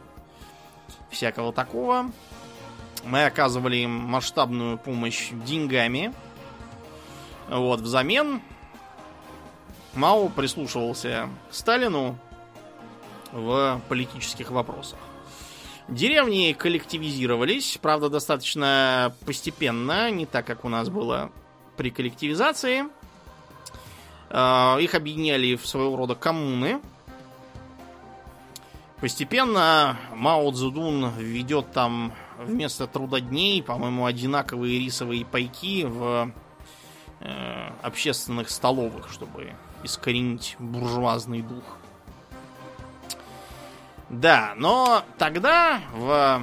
всякого такого. Мы оказывали им масштабную помощь деньгами. Вот, взамен Мао прислушивался к Сталину в политических вопросах. Деревни коллективизировались, правда, достаточно постепенно, не так, как у нас было при коллективизации. Их объединяли в своего рода коммуны. Постепенно Мао Цзэдун введет там вместо трудодней, по-моему, одинаковые рисовые пайки в общественных столовых, чтобы искоренить буржуазный дух. Да, но тогда, в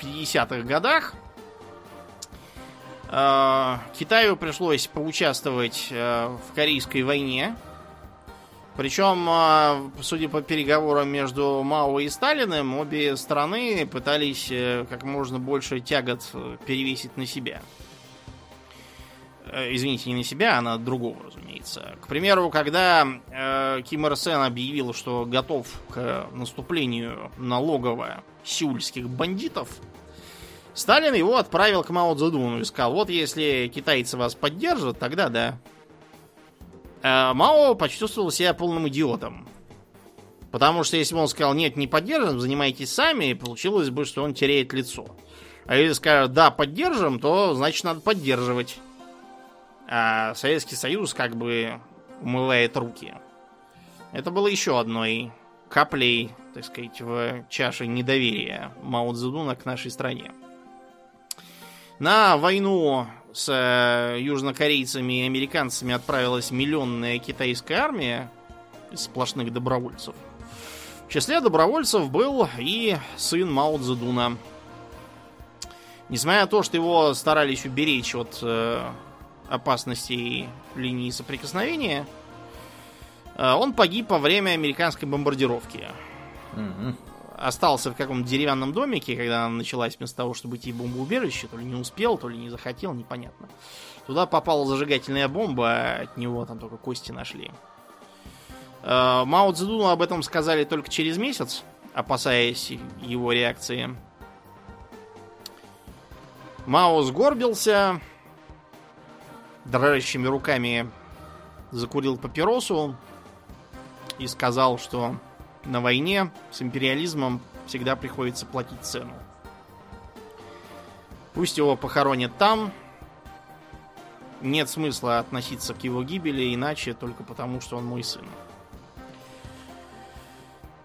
50-х годах, Китаю пришлось поучаствовать в Корейской войне. Причем, судя по переговорам между Мао и Сталиным, обе страны пытались как можно больше тягот перевесить на себя. Извините, не на себя, а на другого, разумеется. К примеру, когда Ким Ир Сен объявил, что готов к наступлению на логово сеульских бандитов, Сталин его отправил к Мао Цзэдуну и сказал: вот если китайцы вас поддержат, тогда да. А Мао почувствовал себя полным идиотом. Потому что если бы он сказал: нет, не поддержим, занимайтесь сами, получилось бы, что он теряет лицо. А если скажет: да, поддержим, то значит надо поддерживать. А Советский Союз как бы умывает руки. Это было еще одной каплей, так сказать, в чаше недоверия Мао Цзэдуна к нашей стране. На войну с южнокорейцами и американцами отправилась миллионная китайская армия из сплошных добровольцев. В числе добровольцев был и сын Мао Цзэдуна. Несмотря на то, что его старались уберечь от опасностей линии соприкосновения, он погиб во время американской бомбардировки. Mm-hmm. Остался в каком-то деревянном домике, когда она началась, вместо того, чтобы идти в бомбоубежище, то ли не успел, то ли не захотел, непонятно. Туда попала зажигательная бомба, а от него там только кости нашли. Мао Цзэдуну об этом сказали только через месяц, опасаясь его реакции. Мао сгорбился, дрожащими руками закурил папиросу и сказал, что на войне с империализмом всегда приходится платить цену. Пусть его похоронят там. Нет смысла относиться к его гибели иначе, только потому, что он мой сын.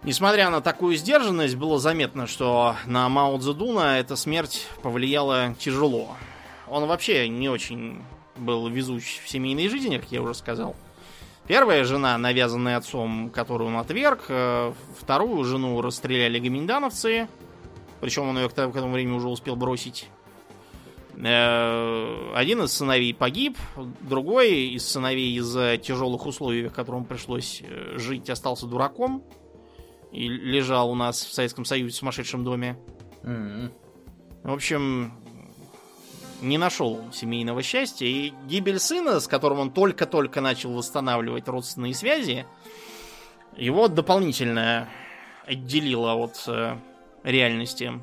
Несмотря на такую сдержанность, было заметно, что на Мао Цзэдуна эта смерть повлияла тяжело. Он вообще не очень был везуч в семейной жизни, как я уже сказал. Первая жена, навязанная отцом, которую он отверг. Вторую жену расстреляли гоминдановцы. Причем он ее к тому времени уже успел бросить. Один из сыновей погиб. Другой из сыновей из-за тяжелых условий, в котором пришлось жить, остался дураком. И лежал у нас в Советском Союзе в сумасшедшем доме. Mm-hmm. В общем, не нашел он семейного счастья, и гибель сына, с которым он только-только начал восстанавливать родственные связи, его дополнительно отделила от реальности.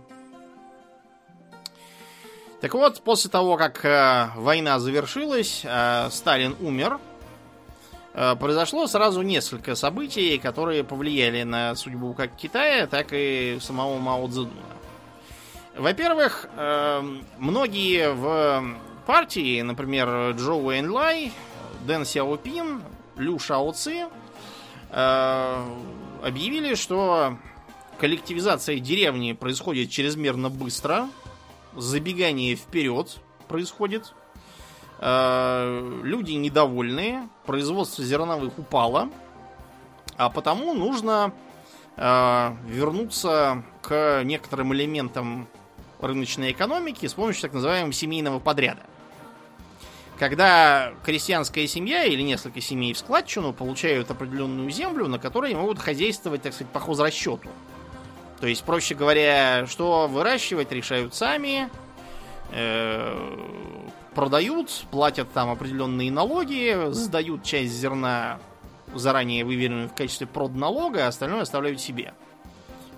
Так вот, после того, как война завершилась, Сталин умер, произошло сразу несколько событий, которые повлияли на судьбу как Китая, так и самого Мао Цзэдуна. Во-первых, многие в партии, например, Джо Уэйнлай, Дэн Сяопин, Лю Шаоци, объявили, что коллективизация деревни происходит чрезмерно быстро, забегание вперед происходит, люди недовольны, производство зерновых упало, а потому нужно вернуться к некоторым элементам рыночной экономики с помощью так называемого семейного подряда. Когда крестьянская семья или несколько семей в складчину получают определенную землю, на которой могут хозяйствовать, так сказать, по хозрасчету. То есть, проще говоря, что выращивать, решают сами, продают, платят там определенные налоги, сдают часть зерна, заранее выверенную в качестве продналога, а остальное оставляют себе.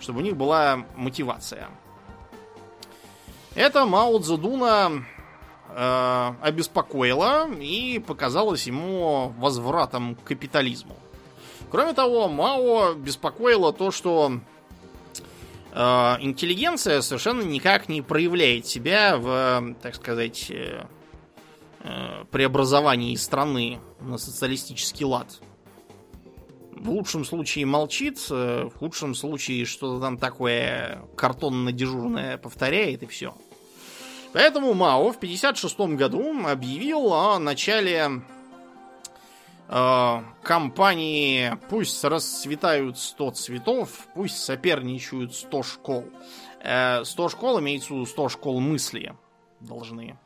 чтобы у них была мотивация. Это Мао Цзэдуна обеспокоило и показалось ему возвратом к капитализму. Кроме того, Мао беспокоило то, что интеллигенция совершенно никак не проявляет себя в, так сказать, преобразовании страны на социалистический лад. В лучшем случае молчит, в худшем случае что-то там такое картонно-дежурное повторяет, и все. Поэтому Мао в 1956 году объявил о начале кампании «Пусть расцветают 100 цветов, пусть соперничают 100 школ». 100 школ имеется в виду 100 школ мысли должны.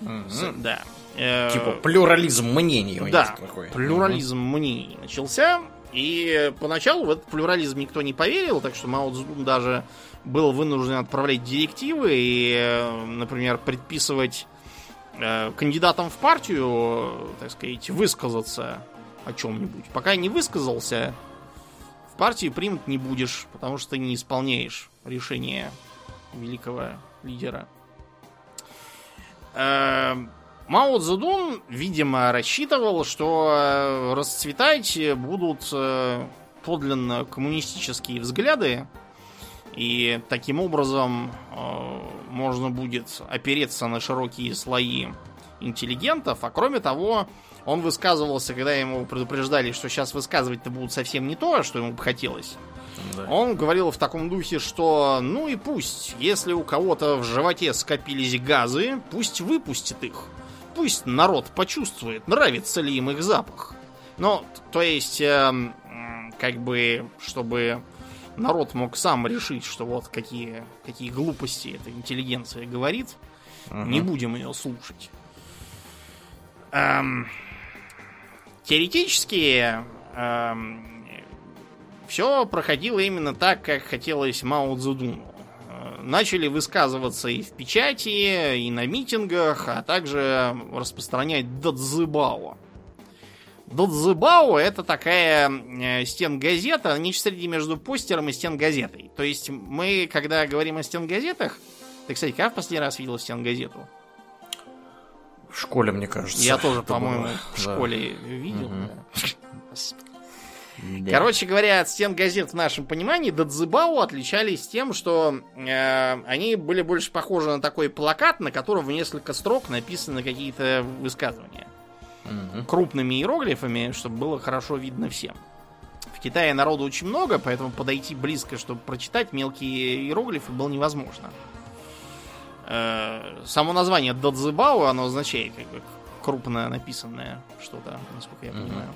Да. Типа плюрализм мнений. Да, плюрализм мнений начался. И поначалу в этот плюрализм никто не поверил, так что Мао Цзэдун даже был вынужден отправлять директивы и, например, предписывать кандидатам в партию, так сказать, высказаться о чем-нибудь. Пока не высказался, в партию примут не будешь, потому что ты не исполняешь решение великого лидера. Мао Цзэдун, видимо, рассчитывал, что расцветать будут подлинно коммунистические взгляды, и таким образом можно будет опереться на широкие слои интеллигентов. А кроме того, он высказывался, когда ему предупреждали, что сейчас высказывать-то будут совсем не то, что ему бы хотелось. Да. Он говорил в таком духе, что ну и пусть, если у кого-то в животе скопились газы, пусть выпустит их. Пусть народ почувствует, нравится ли им их запах. Ну, то есть, как бы, чтобы... народ мог сам решить, что вот какие глупости эта интеллигенция говорит. Не будем ее слушать. Теоретически все проходило именно так, как хотелось Мао Цзэдуну. Начали высказываться и в печати, и на митингах, а также распространять дадзебао. Дадзебао — это такая стенгазета, нечто среди между постером и стенгазетой. То есть мы, когда говорим о стенгазетах... Ты, кстати, когда в последний раз видел стенгазету? В школе, мне кажется. Я тоже, по-моему, в школе видел. Короче говоря, от стенгазет в нашем понимании дадзебао отличались тем, что они были больше похожи на такой плакат, на котором в несколько строк написаны какие-то высказывания. Крупными иероглифами, чтобы было хорошо видно всем. В Китае народу очень много, поэтому подойти близко, чтобы прочитать мелкие иероглифы, было невозможно. Само название дадзебао, оно означает как бы крупно написанное что-то, насколько я понимаю.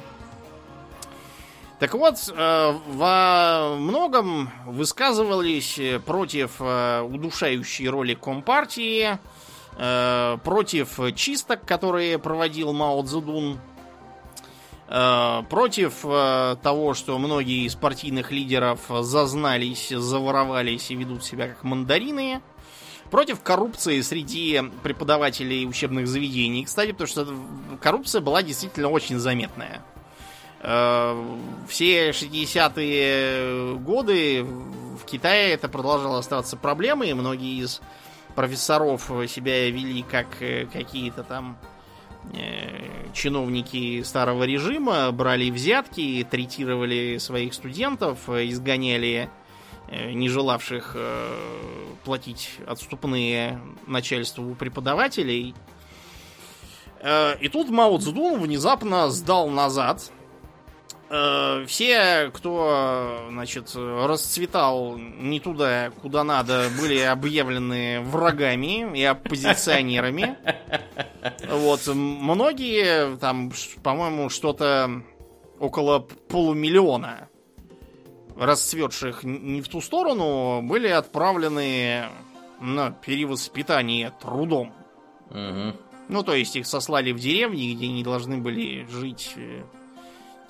Так вот, во многом высказывались против удушающей роли Компартии, против чисток, которые проводил Мао Цзэдун, против того, что многие из партийных лидеров зазнались, заворовались и ведут себя как мандарины, против коррупции среди преподавателей учебных заведений, кстати, потому что коррупция была действительно очень заметная. Все 60-е годы в Китае это продолжало оставаться проблемой, и многие из профессоров себя вели как какие-то там чиновники старого режима, брали взятки, третировали своих студентов, изгоняли не желавших платить отступные начальству преподавателей. И тут Мао Цзэдун внезапно сдал назад. Все, кто, значит, расцветал не туда, куда надо, были объявлены врагами и оппозиционерами. Вот. Многие, там, по-моему, что-то около 500,000 расцветших не в ту сторону были отправлены на перевоспитание трудом. Ну, то есть их сослали в деревни, где не должны были жить...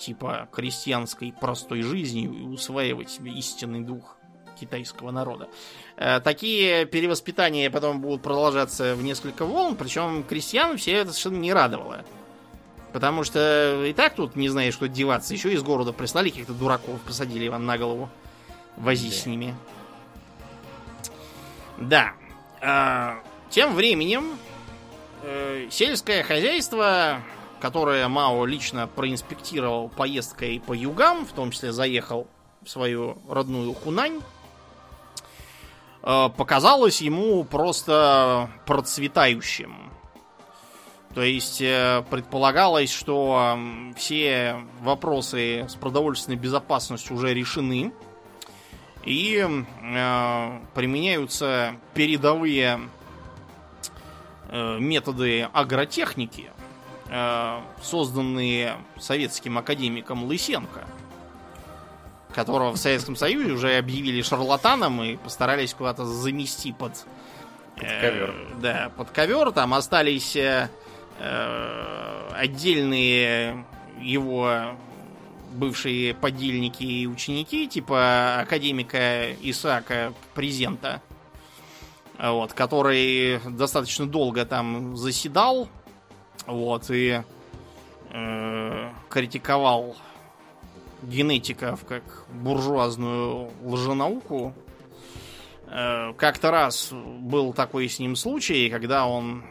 типа крестьянской простой жизнью и усваивать себе истинный дух китайского народа. Такие перевоспитания потом будут продолжаться в несколько волн, причем крестьян все это совершенно не радовало. Потому что и так тут не знаешь, куда деваться. Еще из города прислали каких-то дураков, посадили вам на голову. Возись с ними. Да. Тем временем сельское хозяйство, которое Мао лично проинспектировал поездкой по югам, в том числе заехал в свою родную Хунань, показалось ему просто процветающим. То есть предполагалось, что все вопросы с продовольственной безопасностью уже решены и применяются передовые методы агротехники, созданные советским академиком Лысенко, которого в Советском Союзе уже объявили шарлатаном и постарались куда-то замести под ковер. Да, под ковер. Там остались отдельные его бывшие подельники и ученики, типа академика Исаака Презента, вот, который достаточно долго там заседал, вот, и критиковал генетиков как буржуазную лженауку. Как-то раз был такой с ним случай, когда он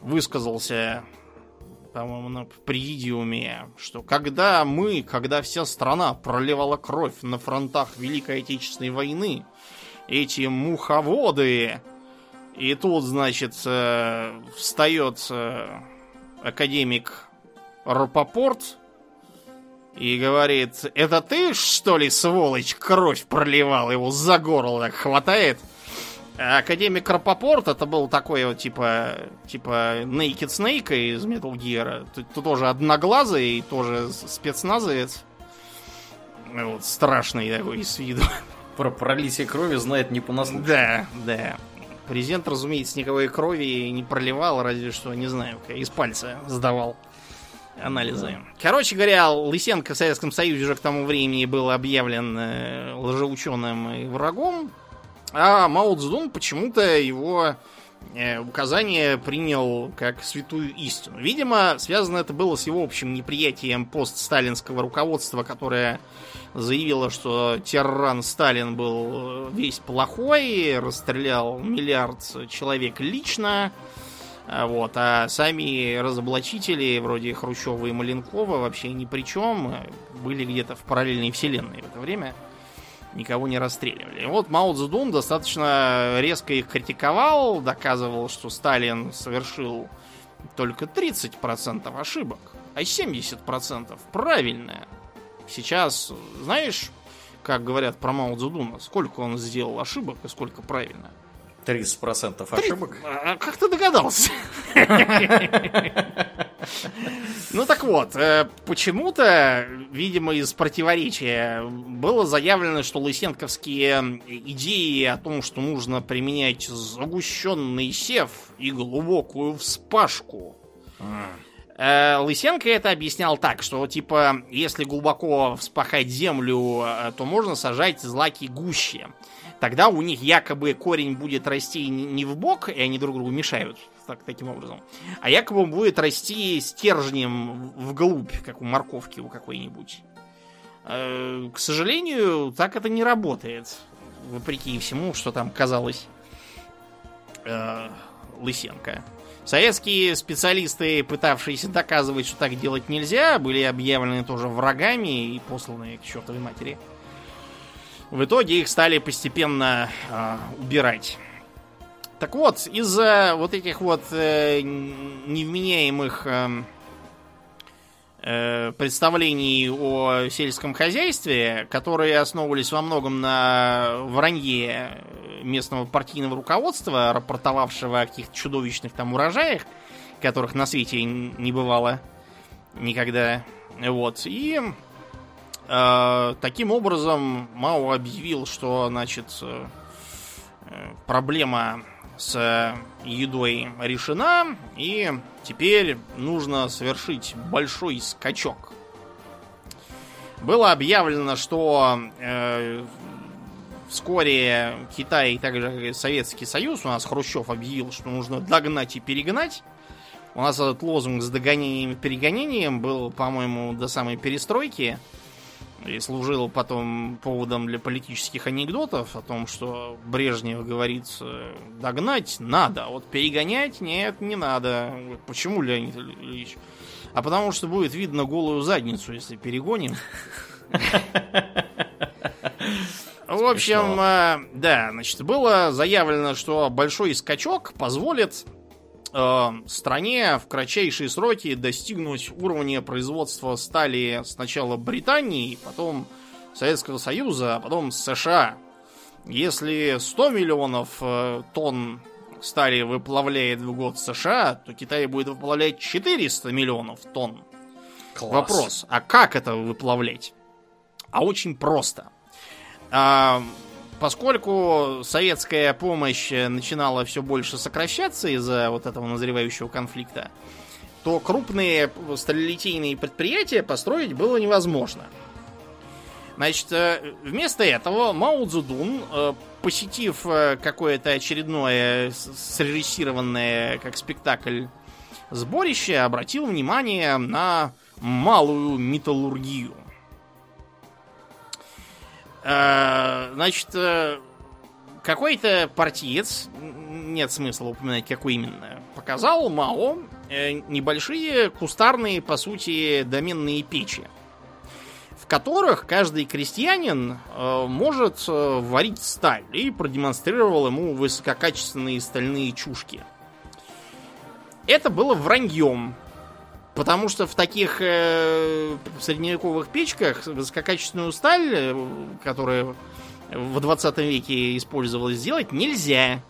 высказался, по-моему, на президиуме, что когда вся страна проливала кровь на фронтах Великой Отечественной войны, эти муховоды, и тут, значит, встает академик Рапопорт и говорит: это ты, что ли, сволочь, кровь проливал, его за горло так хватает? А академик Рапопорт, это был такой вот типа Naked Snake из Metal Gear, тут тоже одноглазый и тоже спецназовец, вот, страшный такой с виду. Про пролитие крови знает не понаслышке. Да, да. Презент, разумеется, никакой крови не проливал, разве что, не знаю, из пальца сдавал анализы. Да. Короче говоря, Лысенко в Советском Союзе уже к тому времени был объявлен лжеученым и врагом, а Мао Цзэдун почему-то его указание принял как святую истину. Видимо, связано это было с его общим неприятием постсталинского руководства, которое заявило, что тиран Сталин был весь плохой, расстрелял 1 миллиард человек лично, вот, а сами разоблачители, вроде Хрущева и Маленкова, вообще ни при чем, были где-то в параллельной вселенной в это время, никого не расстреливали. Вот Мао Цзэдун достаточно резко их критиковал, доказывал, что Сталин совершил только 30% ошибок, а 70% правильное. Сейчас, знаешь, как говорят про Мао Цзэдуна, сколько он сделал ошибок и сколько правильно? 30% ошибок? А как ты догадался? Ну так вот, почему-то, видимо, из противоречия было заявлено, что лысенковские идеи о том, что нужно применять загущенный сев и глубокую вспашку. Лысенко это объяснял так, что, типа, если глубоко вспахать землю, то можно сажать злаки гуще. Тогда у них якобы корень будет расти не в бок, и они друг другу мешают таким образом, а якобы он будет расти стержнем вглубь, как у морковки у какой-нибудь. К сожалению, так это не работает, вопреки всему, что там казалось Лысенко. Советские специалисты, пытавшиеся доказывать, что так делать нельзя, были объявлены тоже врагами и посланы к чертовой матери. В итоге их стали постепенно убирать. Так вот, из-за вот этих вот невменяемых представлений о сельском хозяйстве, которые основывались во многом на вранье местного партийного руководства, рапортовавшего о каких-то чудовищных там урожаях, которых на свете не бывало никогда. Вот. И таким образом Мао объявил, что, значит, проблема с едой решена, и теперь нужно совершить большой скачок. Было объявлено, что вскоре Китай, так же как и Советский Союз, у нас Хрущев объявил, что нужно догнать и перегнать. У нас этот лозунг с догонением и перегонением был, по-моему, до самой перестройки. и служил потом поводом для политических анекдотов о том, что Брежнев говорит, догнать надо, вот перегонять нет, не надо. Почему, Леонид Ильич? А потому что будет видно голую задницу, если перегоним. В общем, да, значит, было заявлено, что большой скачок позволит стране в кратчайшие сроки достигнуть уровня производства стали сначала Британии, потом Советского Союза, а потом США. Если 100 миллионов тонн стали выплавляет в год США, то Китай будет выплавлять 400 миллионов тонн. Класс. Вопрос, а как это выплавлять? А очень просто. Поскольку советская помощь начинала все больше сокращаться из-за вот этого назревающего конфликта, то крупные сталелитейные предприятия построить было невозможно. Значит, вместо этого Мао Цзэдун, посетив какое-то очередное срежиссированное как спектакль сборище, обратил внимание на малую металлургию. Значит, какой-то партиец, нет смысла упоминать, какой именно, показал Мао небольшие кустарные, по сути, доменные печи, в которых каждый крестьянин может варить сталь, и продемонстрировал ему высококачественные стальные чушки. Это было враньем. Потому что в таких средневековых печках высококачественную сталь, которая в 20 веке использовалась, сделать нельзя.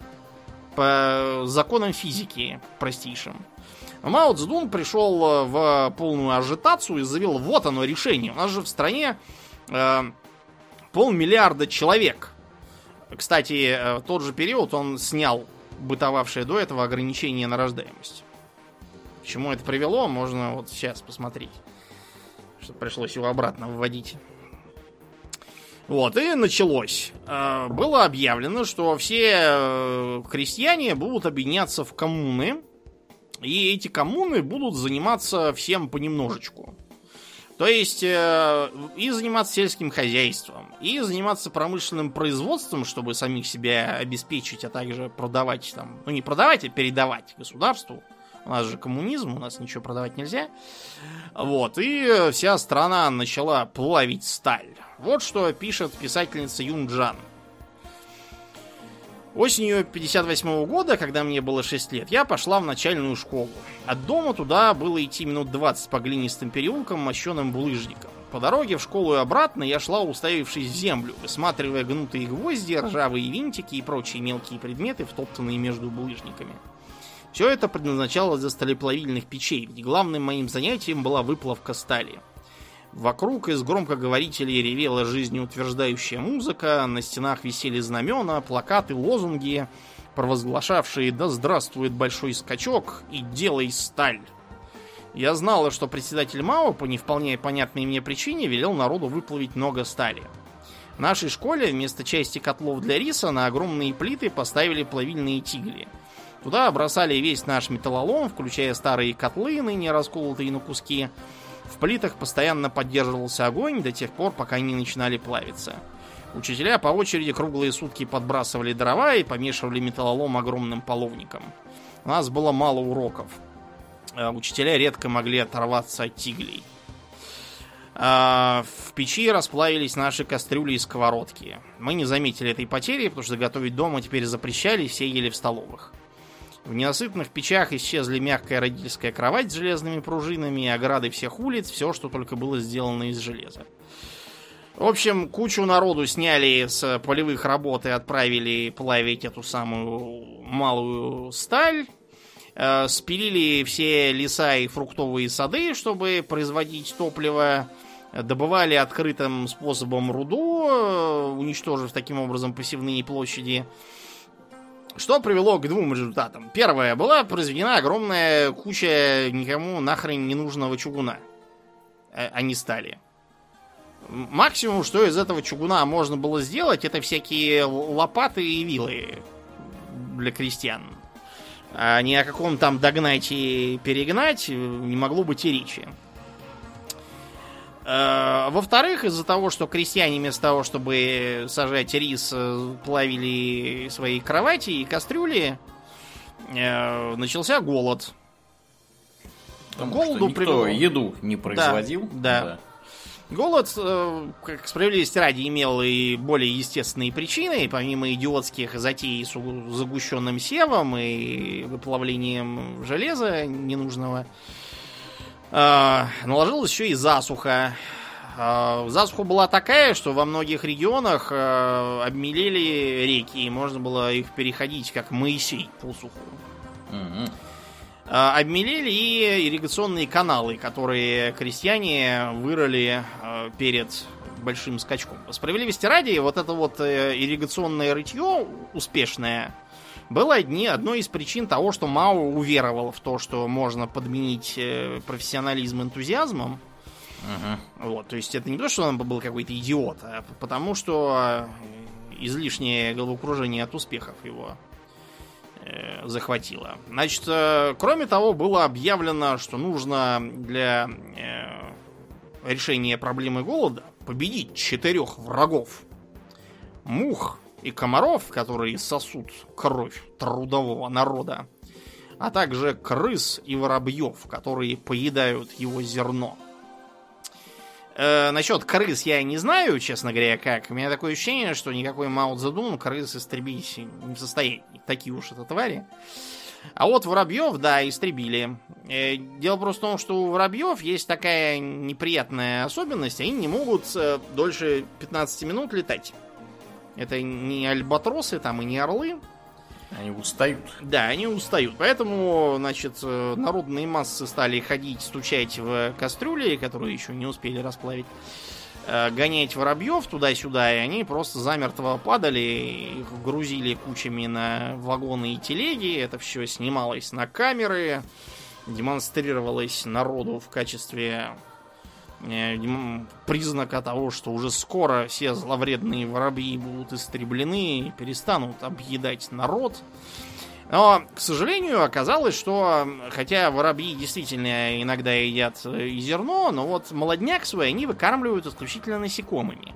По законам физики простейшим. Мао Цзэдун пришел в полную ажитацию и заявил, вот оно решение. У нас же в стране 500 миллиарда человек. Кстати, в тот же период он снял бытовавшее до этого ограничение на рождаемость. К чему это привело, можно вот сейчас посмотреть. Что пришлось его обратно вводить. Вот, и началось. Было объявлено, что все крестьяне будут объединяться в коммуны. И эти коммуны будут заниматься всем понемножечку. То есть, и заниматься сельским хозяйством, и заниматься промышленным производством, чтобы самих себя обеспечить, а также продавать там... Ну, не продавать, а передавать государству. У нас же коммунизм, у нас ничего продавать нельзя. Вот, и вся страна начала плавить сталь. Вот что пишет писательница Юн Джан. Осенью 1958 года, когда мне было 6 лет, я пошла в начальную школу. От дома туда было идти минут 20 по глинистым переулкам, мощенным булыжником. По дороге в школу и обратно я шла, уставившись в землю, высматривая гнутые гвозди, ржавые винтики и прочие мелкие предметы, втоптанные между булыжниками. Все это предназначалось для сталеплавильных печей, где главным моим занятием была выплавка стали. Вокруг из громкоговорителей ревела жизнеутверждающая музыка, на стенах висели знамена, плакаты, лозунги, провозглашавшие «Да здравствует большой скачок» и «Делай сталь». Я знала, что председатель МАО по не вполне понятной мне причине велел народу выплавить много стали. В нашей школе вместо части котлов для риса на огромные плиты поставили плавильные тигли. Туда бросали весь наш металлолом, включая старые котлы, ныне расколотые на куски. В плитах постоянно поддерживался огонь до тех пор, пока они начинали плавиться. Учителя по очереди круглые сутки подбрасывали дрова и помешивали металлолом огромным половником. У нас было мало уроков. Учителя редко могли оторваться от тиглей. В печи расплавились наши кастрюли и сковородки. Мы не заметили этой потери, потому что готовить дома теперь запрещали, все ели в столовых. В ненасытных печах исчезли мягкая родительская кровать с железными пружинами, ограды всех улиц, все, что только было сделано из железа. В общем, кучу народу сняли с полевых работ и отправили плавить эту самую малую сталь. Спилили все леса и фруктовые сады, чтобы производить топливо. Добывали открытым способом руду, уничтожив таким образом посевные площади. Что привело к двум результатам. Первое, была произведена огромная куча никому нахрен не нужного чугуна. Они стали. Максимум, что из этого чугуна можно было сделать, это всякие лопаты и вилы для крестьян. А ни о каком там догнать и перегнать не могло быть и речи. Во-вторых, из-за того, что крестьяне вместо того, чтобы сажать рис, плавили свои кровати и кастрюли, начался голод. Потому голоду никто еду не производил. Да. Голод, как справедливости ради, имел и более естественные причины, помимо идиотских затей с загущенным севом и выплавлением железа ненужного. Наложилась еще и засуха. Засуха была такая, что во многих регионах обмелели реки, и можно было их переходить, как Моисей, полсухую. Mm-hmm. Обмелели и ирригационные каналы, которые крестьяне вырыли перед большим скачком. По справедливости ради, вот это вот ирригационное рытье успешное было одной из причин того, что Мао уверовал в то, что можно подменить профессионализм энтузиазмом. Угу. Вот, то есть это не то, что он был какой-то идиот, а потому что излишнее головокружение от успехов его захватило. Значит, кроме того, было объявлено, что нужно для решения проблемы голода победить 4 врагов. Мух и комаров, которые сосут кровь трудового народа, а также крыс и воробьев, которые поедают его зерно. Насчет крыс я не знаю, честно говоря, как. У меня такое ощущение, что никакой Мао Цзэдун крыс истребить не в состоянии. Такие уж это твари. А вот воробьев, да, истребили. Дело просто в том, что у воробьев есть такая неприятная особенность. Они не могут дольше 15 минут летать. Это не альбатросы там и не орлы. Они устают. Да, они устают. Поэтому, значит, народные массы стали ходить, стучать в кастрюли, которые еще не успели расплавить, гонять воробьев туда-сюда, и они просто замертво падали, их грузили кучами на вагоны и телеги, это все снималось на камеры, демонстрировалось народу в качестве признака того, что уже скоро все зловредные воробьи будут истреблены и перестанут объедать народ. Но, к сожалению, оказалось, что хотя воробьи действительно иногда едят и зерно, но вот молодняк свой они выкармливают исключительно насекомыми.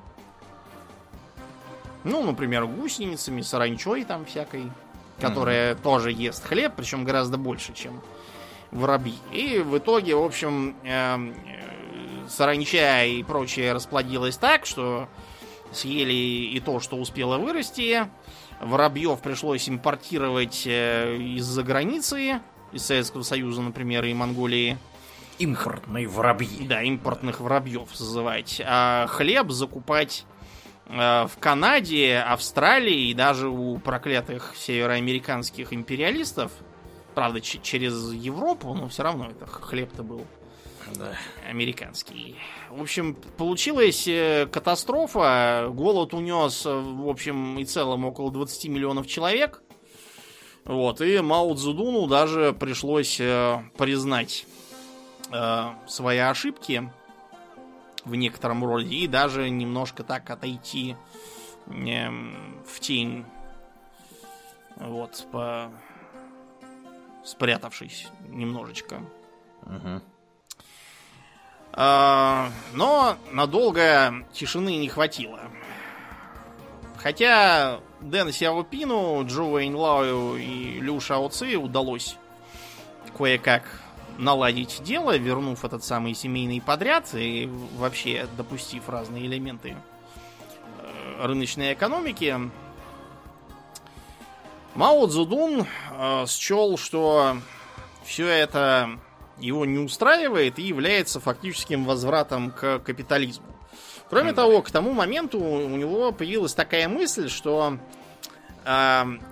Ну, например, гусеницами, саранчой там всякой, которая тоже ест хлеб, причем гораздо больше, чем воробьи. И в итоге, в общем, саранча и прочее расплодилось так, что съели и то, что успело вырасти. Воробьев пришлось импортировать из-за границы, из Советского Союза, например, и Монголии. Импортные воробьи. Да, импортных воробьев созывать. А хлеб закупать в Канаде, Австралии и даже у проклятых североамериканских империалистов. Правда, через Европу, но все равно это хлеб-то был. Да. Американский. В общем, получилась катастрофа. Голод унес, в общем и целом, около 20 миллионов человек. Вот. И Мао Цзэдуну даже пришлось признать свои ошибки в некотором роде и даже немножко так отойти в тень. Вот. Спрятавшись немножечко. Угу. Но надолго тишины не хватило. Хотя Дэн Сяопину, Чжу Вэньлаю и Лю Шаоци удалось кое-как наладить дело, вернув этот самый семейный подряд и вообще допустив разные элементы рыночной экономики, Мао Цзэдун счел, что все это его не устраивает и является фактическим возвратом к капитализму. Кроме того, к тому моменту у него появилась такая мысль, что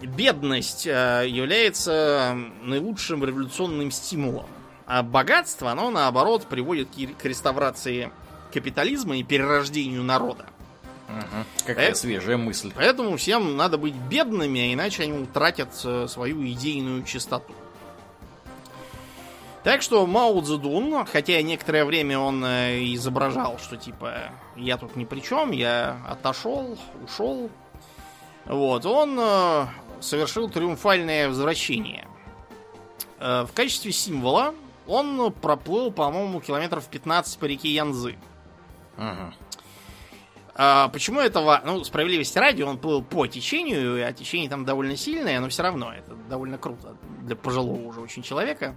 бедность является наилучшим революционным стимулом, а богатство, оно наоборот приводит к реставрации капитализма и перерождению народа. Угу. Какая свежая мысль. Поэтому всем надо быть бедными, иначе они утратят свою идейную чистоту. Так что Мао Цзэдун, хотя некоторое время он изображал, что типа я тут ни при чем, я отошел, ушел. Вот, он совершил триумфальное возвращение. В качестве символа он проплыл, по-моему, километров 15 по реке Янцзы. Угу. А почему этого... Ну, справедливости ради, он плыл по течению, а течение там довольно сильное, но все равно это довольно круто для пожилого уже очень человека.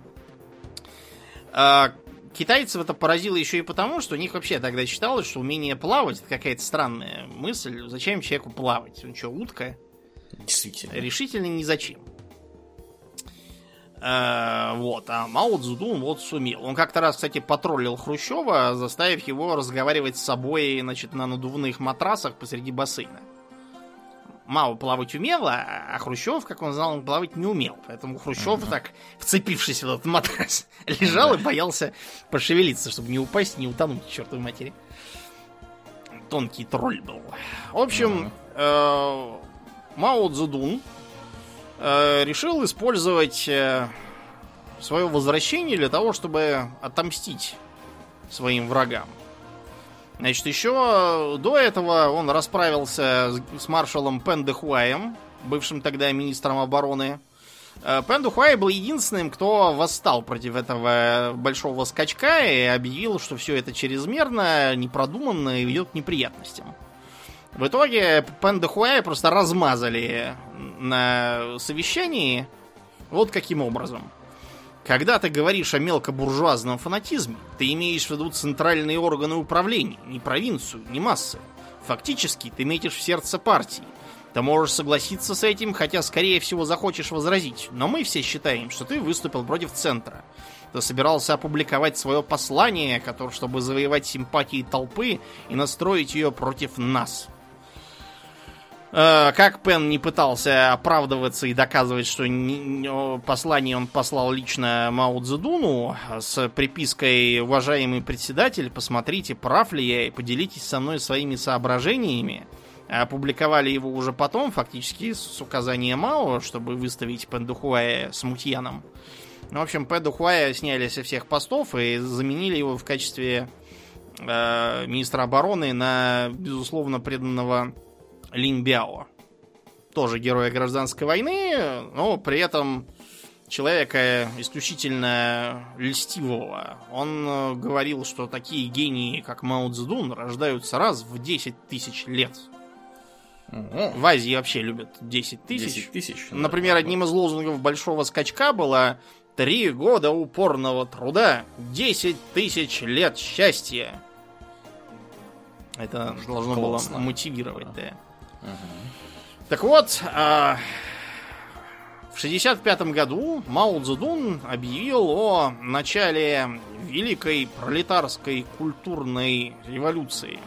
А китайцев это поразило еще и потому, что у них вообще тогда считалось, что умение плавать — это какая-то странная мысль. Зачем человеку плавать? Он что, утка? Действительно. Решительно ни зачем. Вот. А Мао Цзэдун вот сумел. Он как-то раз, кстати, потроллил Хрущева, заставив его разговаривать с собой, значит, на надувных матрасах посреди бассейна. Мао плавать умел, а Хрущев, как он знал, он плавать не умел. Поэтому Хрущев так, вцепившись в этот матрас, лежал и боялся пошевелиться, чтобы не упасть, не утонуть к чертовой матери. Тонкий тролль был. В общем, Мао Цзэдун решил использовать свое возвращение для того, чтобы отомстить своим врагам. Значит, еще до этого он расправился с маршалом Пэн Дэхуаем, бывшим тогда министром обороны. Пэн Дэхуай был единственным, кто восстал против этого большого скачка и объявил, что все это чрезмерно, непродуманно и ведет к неприятностям. В итоге Пэн Дэхуая просто размазали на совещании вот каким образом. Когда ты говоришь о мелкобуржуазном фанатизме, ты имеешь в виду центральные органы управления, не провинцию, не массы. Фактически ты метишь в сердце партии. Ты можешь согласиться с этим, хотя, скорее всего, захочешь возразить. Но мы все считаем, что ты выступил против центра. Ты собирался опубликовать свое послание, чтобы завоевать симпатии толпы и настроить ее против нас. Как Пен не пытался оправдываться и доказывать, что послание он послал лично Мао Цзэдуну с припиской «Уважаемый председатель, посмотрите, прав ли я, и поделитесь со мной своими соображениями». Опубликовали его уже потом, фактически с указания Мао, чтобы выставить Пэн Дэхуая смутьяном. В общем, Пэн Дэхуая сняли со всех постов и заменили его в качестве министра обороны на, безусловно, преданного Линь Бяо, тоже героя гражданской войны, но при этом человека исключительно льстивого. Он говорил, что такие гении, как Мао Цзэдун, рождаются раз в 10 тысяч лет. В Азии вообще любят 10 тысяч. Например, одним из лозунгов большого скачка было 3 года упорного труда, 10 тысяч лет счастья. Это должно было мотивировать, да. Так вот, в 1965 году Мао Цзэдун объявил о начале великой пролетарской культурной революции,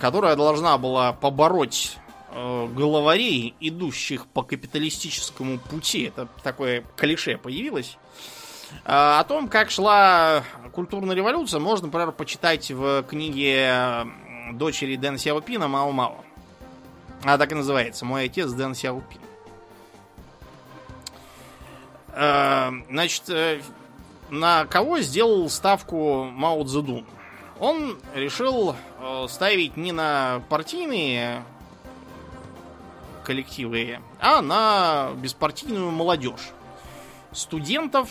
которая должна была побороть главарей, идущих по капиталистическому пути. Это такое клише появилось. О том, как шла культурная революция, можно, например, почитать в книге дочери Дэн Сяопина «Мао Мао». Она так и называется. «Мой отец Дэн Сяопин». Значит, на кого сделал ставку Мао Цзэдун? Он решил ставить не на партийные коллективы, а на беспартийную молодежь. Студентов,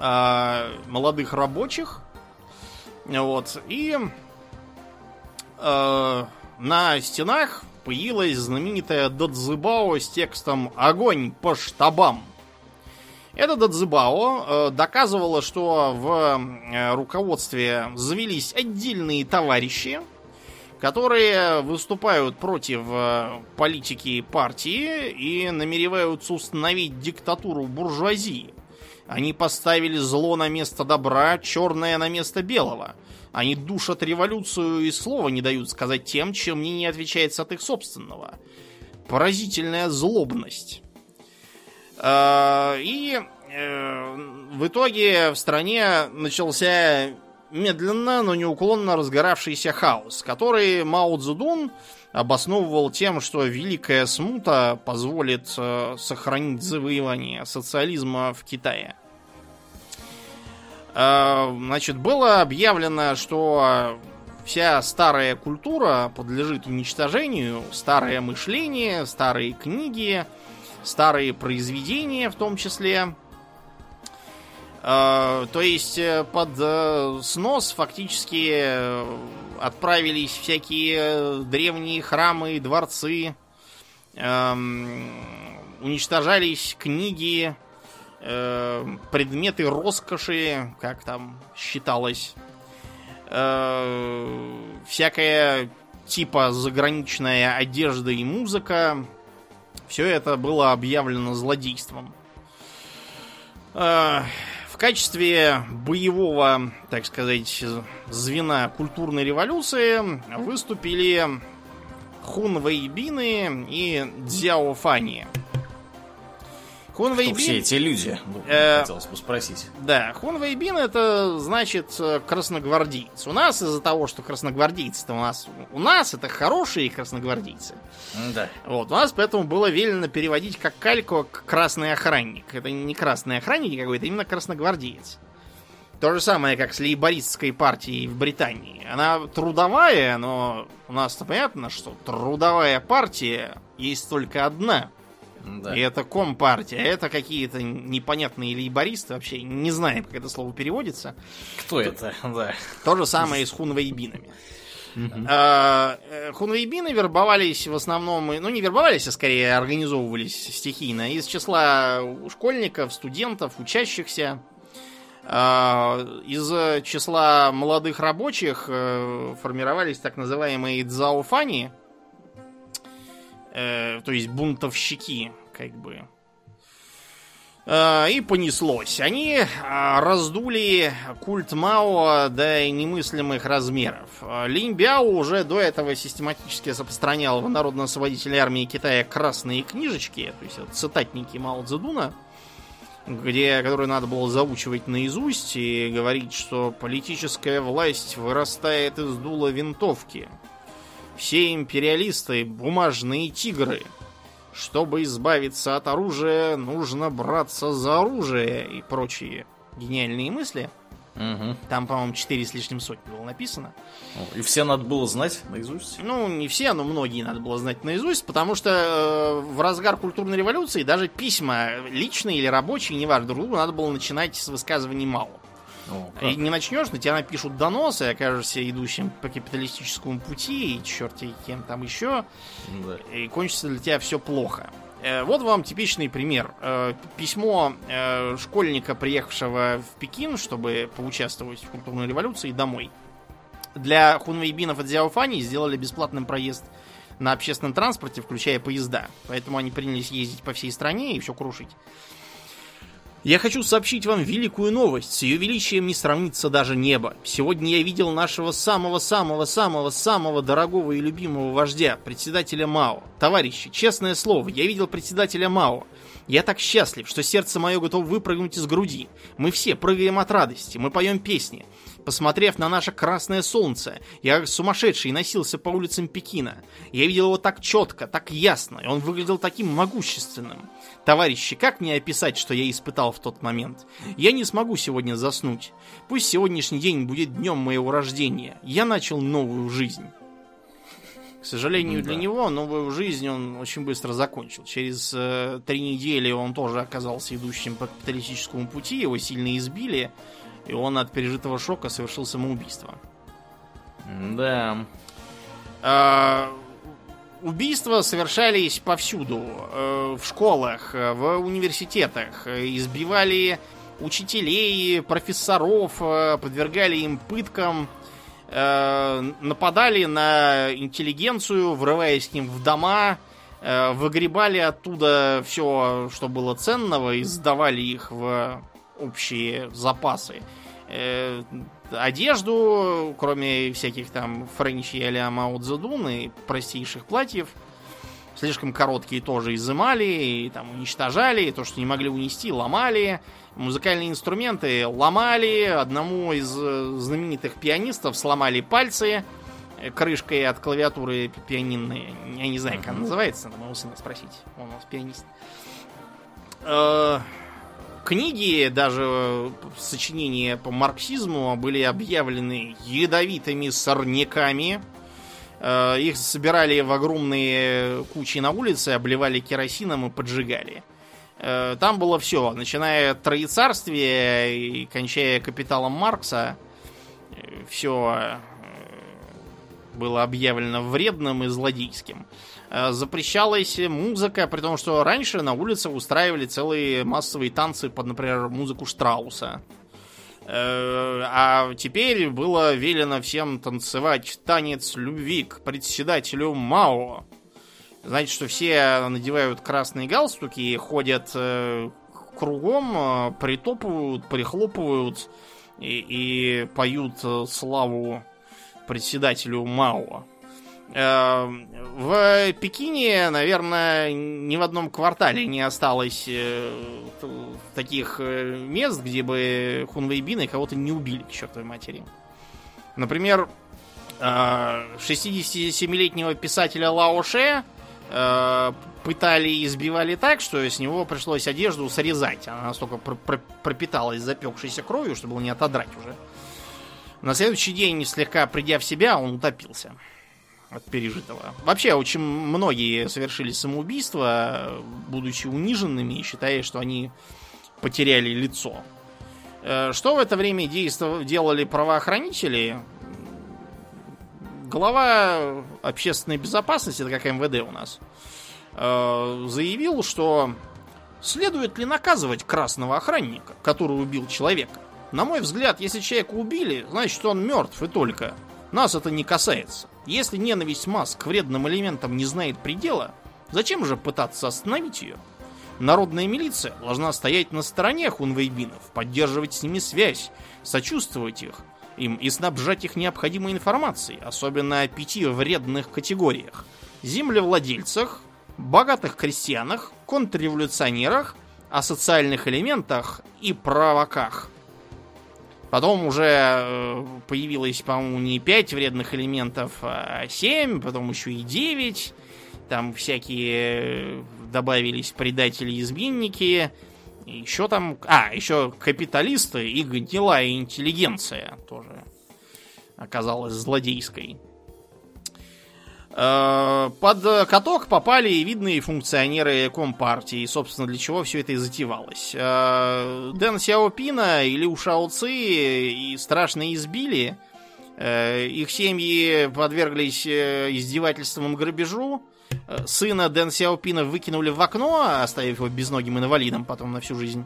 молодых рабочих, вот, и на стенах появилась знаменитая дадзебао с текстом «Огонь по штабам». Это дадзебао доказывало, что в руководстве завелись отдельные товарищи, которые выступают против политики партии и намереваются установить диктатуру буржуазии. Они поставили зло на место добра, черное на место белого. Они душат революцию и слова не дают сказать тем, чем не отвечается от их собственного. Поразительная злобность. И в итоге в стране начался медленно, но неуклонно разгоравшийся хаос, который Мао Цзэдун обосновывал тем, что Великая Смута позволит сохранить завоевание социализма в Китае. Значит, было объявлено, что вся старая культура подлежит уничтожению, старое мышление, старые книги, старые произведения в том числе. То есть под снос фактически отправились всякие древние храмы, дворцы, уничтожались книги, предметы роскоши, как там считалось, всякая типа заграничная одежда и музыка. Все это было объявлено злодейством. В качестве боевого, так сказать, звена культурной революции выступили Хун Вэйбины и Дзяо Фани. Хун Вэйбин, все эти люди, хотелось бы спросить. Да, Хун Вэйбин — это значит красногвардейец. У нас из-за того, что красногвардейцы-то у нас это хорошие красногвардейцы. Да. Вот, у нас поэтому было велено переводить как кальку «красный охранник». Это не красный охранник какой-то, именно красногвардеец. То же самое, как с лейбористской партией в Британии. Она трудовая, но у нас-то понятно, что трудовая партия есть только одна. Да. И это компартия, это какие-то непонятные лейбористы, вообще не знаем, как это слово переводится. Кто это? Да. То же самое и с хунвейбинами. Хунвейбины вербовались в основном, ну не вербовались, а скорее организовывались стихийно из числа школьников, студентов, учащихся, из числа молодых рабочих формировались так называемые дзаофани. То есть бунтовщики, как бы. И понеслось. Они раздули культ Мао до немыслимых размеров. Линь Бяо уже до этого систематически распространял в Народно-освободительной армии Китая красные книжечки, то есть цитатники Мао Цзэдуна, которые надо было заучивать наизусть и говорить, что политическая власть вырастает из дула винтовки. Все империалисты — бумажные тигры. Чтобы избавиться от оружия, нужно браться за оружие и прочие гениальные мысли. Угу. Там, по-моему, 4 с лишним сотни было написано. И все надо было знать наизусть? Ну, не все, но многие надо было знать наизусть, потому что в разгар культурной революции даже письма, личные или рабочие, неважно, друг другу надо было начинать с высказываний Мао. И не начнешь, на тебя напишут донос, и окажешься идущим по капиталистическому пути, и черти кем там еще, да. И кончится для тебя все плохо. Вот вам типичный пример. Письмо школьника, приехавшего в Пекин, чтобы поучаствовать в культурной революции, домой. Для хунвейбинов и дзяофани сделали бесплатным проезд на общественном транспорте, включая поезда. Поэтому они принялись ездить по всей стране и все крушить. Я хочу сообщить вам великую новость. С ее величием не сравнится даже небо. Сегодня я видел нашего самого-самого-самого-самого дорогого и любимого вождя, председателя Мао. Товарищи, честное слово, я видел председателя Мао. Я так счастлив, что сердце мое готово выпрыгнуть из груди. Мы все прыгаем от радости, мы поем песни. Посмотрев на наше красное солнце, я как сумасшедший носился по улицам Пекина. Я видел его так четко, так ясно, и он выглядел таким могущественным. Товарищи, как мне описать, что я испытал в тот момент? Я не смогу сегодня заснуть. Пусть сегодняшний день будет днем моего рождения. Я начал новую жизнь. К сожалению, для него новую жизнь он очень быстро закончил. Через 3 недели он тоже оказался идущим по капиталистическому пути, его сильно избили, и он от пережитого шока совершил самоубийство. Да. Убийства совершались повсюду. В школах, в университетах. Избивали учителей, профессоров, подвергали им пыткам. Нападали на интеллигенцию, врываясь к ним в дома, выгребали оттуда все, что было ценного, и сдавали их в общие запасы. Одежду, кроме всяких там френчи а-ля Мао Цзэдун и простейших платьев, слишком короткие тоже изымали, и там уничтожали, то, что не могли унести, ломали. Музыкальные инструменты ломали. Одному из знаменитых пианистов сломали пальцы крышкой от клавиатуры пианинной. Я не знаю, как она называется, надо моего сына спросить. Он у нас пианист. Книги, даже сочинения по марксизму, были объявлены ядовитыми сорняками. Их собирали в огромные кучи на улице, обливали керосином и поджигали. Там было все, начиная от троецарствия и кончая Капиталом Маркса. Все было объявлено вредным и злодейским. Запрещалась музыка, при том, что раньше на улице устраивали целые массовые танцы под, например, музыку Штрауса. А теперь было велено всем танцевать танец любви к председателю Мао. Значит, что все надевают красные галстуки, ходят кругом, притопывают, прихлопывают и поют славу председателю Мао. В Пекине, наверное, ни в одном квартале не осталось таких мест, где бы хунвейбины кого-то не убили, к чертовой матери. Например, 67-летнего писателя Лао Ше пытали и избивали так, что с него пришлось одежду срезать. Она настолько пропиталась запекшейся кровью, что было не отодрать уже. На следующий день, слегка придя в себя, он утопился от пережитого. Вообще, очень многие совершили самоубийство, будучи униженными и считая, что они потеряли лицо. Что в это время делали правоохранители? Глава общественной безопасности, это как МВД у нас, заявил, что следует ли наказывать красного охранника, который убил человека. На мой взгляд, если человека убили, значит, он мертв и только. Нас это не касается. Если ненависть масс к вредным элементам не знает предела, зачем же пытаться остановить ее? Народная милиция должна стоять на стороне хунвейбинов, поддерживать с ними связь, сочувствовать им и снабжать их необходимой информацией, особенно о 5 вредных категориях: землевладельцах, богатых крестьянах, контрреволюционерах, о социальных элементах и праваках. Потом уже появилось, по-моему, не 5 вредных элементов, а 7, потом еще и 9. Там всякие добавились предатели-изменники. Еще там... еще капиталисты и гнилая интеллигенция тоже оказалась злодейской. Под каток попали и видные функционеры Компартии. И, собственно, для чего все это и затевалось. Дэн Сяопина и Лю Шаоци страшно избили. Их семьи подверглись издевательствам и грабежу. Сына Дэн Сяопина выкинули в окно, оставив его безногим инвалидом потом на всю жизнь.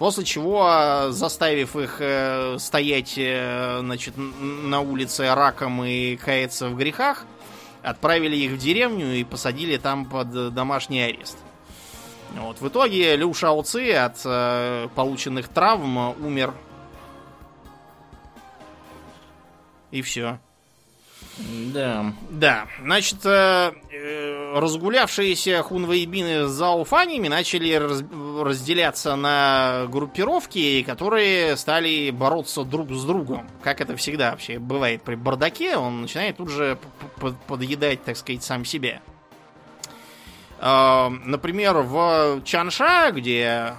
После чего, заставив их стоять, значит, на улице раком и каяться в грехах, отправили их в деревню и посадили там под домашний арест. Вот. В итоге Лю Шаоци от полученных травм умер. И все. Да. Значит, разгулявшиеся хунвейбины с зауфаньями начали разделяться на группировки, которые стали бороться друг с другом. Как это всегда вообще бывает при бардаке, он начинает тут же подъедать, так сказать, сам себя. Например, в Чанша, где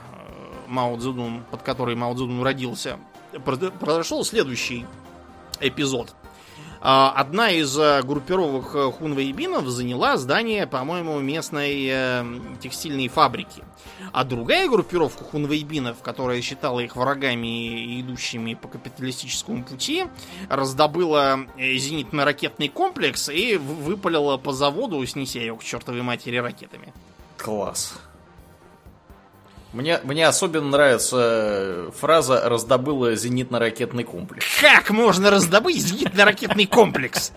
Мао Цзэдун, под который Мао Цзэдун родился, произошел следующий эпизод. Одна из группировок хунвейбинов заняла здание, по-моему, местной текстильной фабрики. А другая группировка хунвейбинов, которая считала их врагами и идущими по капиталистическому пути, раздобыла зенитно-ракетный комплекс и выпалила по заводу, снеся его к чертовой матери ракетами. Класс. Мне особенно нравится фраза «раздобыла зенитно-ракетный комплекс». Как можно раздобыть зенитно-ракетный комплекс?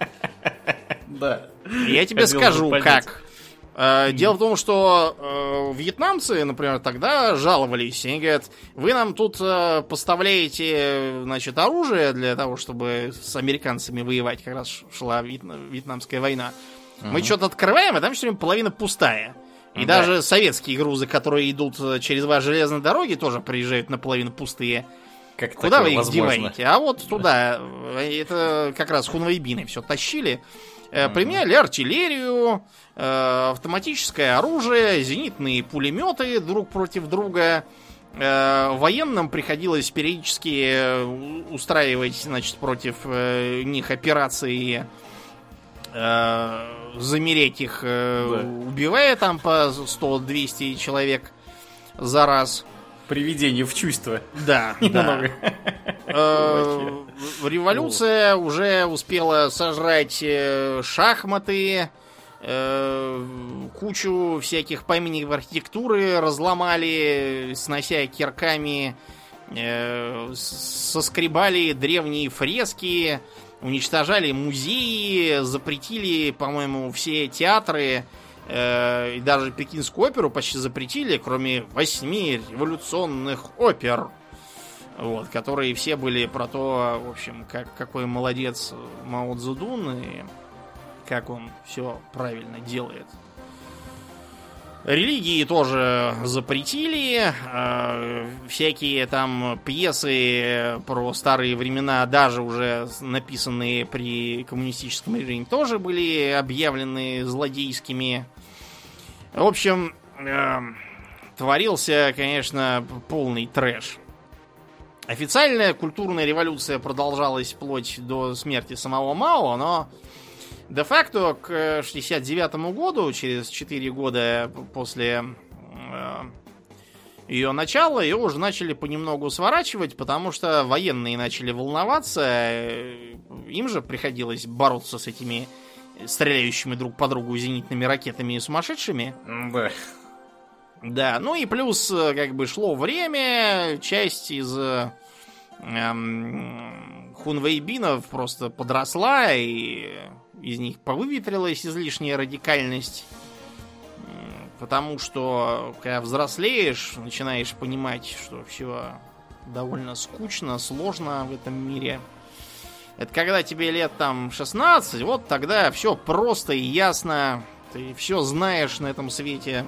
Да. Я тебе скажу, как. Дело в том, что вьетнамцы, например, тогда жаловались. Они говорят, вы нам тут поставляете, значит, оружие для того, чтобы с американцами воевать. Как раз шла вьетнамская война. Мы что-то открываем, а там все время половина пустая. И даже советские грузы, которые идут через ваши железные дороги, тоже приезжают наполовину пустые. Как куда вы их деваете? А вот туда. Это как раз хунвейбины все тащили. Применяли артиллерию, автоматическое оружие, зенитные пулеметы друг против друга. Военным приходилось периодически устраивать, значит, против них операции, замереть их, убивая там по 100-200 человек. за раз. Приведение в чувство. Да, немного. Революция уже успела сожрать шахматы, кучу всяких памятников архитектуры разломали, снося кирками, соскребали древние фрески, уничтожали музеи, запретили, по-моему, все театры. И даже Пекинскую оперу почти запретили, кроме 8 революционных опер, вот, которые все были про то, в общем, какой молодец Мао Цзэдун и как он все правильно делает. Религии тоже запретили, всякие там пьесы про старые времена, даже уже написанные при коммунистическом режиме, тоже были объявлены злодейскими. В общем, творился, конечно, полный трэш. Официальная культурная революция продолжалась вплоть до смерти самого Мао, но де-факто к 1969 году, через 4 года после ее начала, ее уже начали понемногу сворачивать, потому что военные начали волноваться, им же приходилось бороться с этими стреляющими друг по другу зенитными ракетами и сумасшедшими. Да. Да, ну и плюс как бы шло время, часть из хунвейбинов просто подросла, и из них повыветрилась излишняя радикальность, потому что, когда взрослеешь, начинаешь понимать, что все довольно скучно, сложно в этом мире. Это когда тебе лет там 16, вот тогда все просто и ясно, ты все знаешь на этом свете.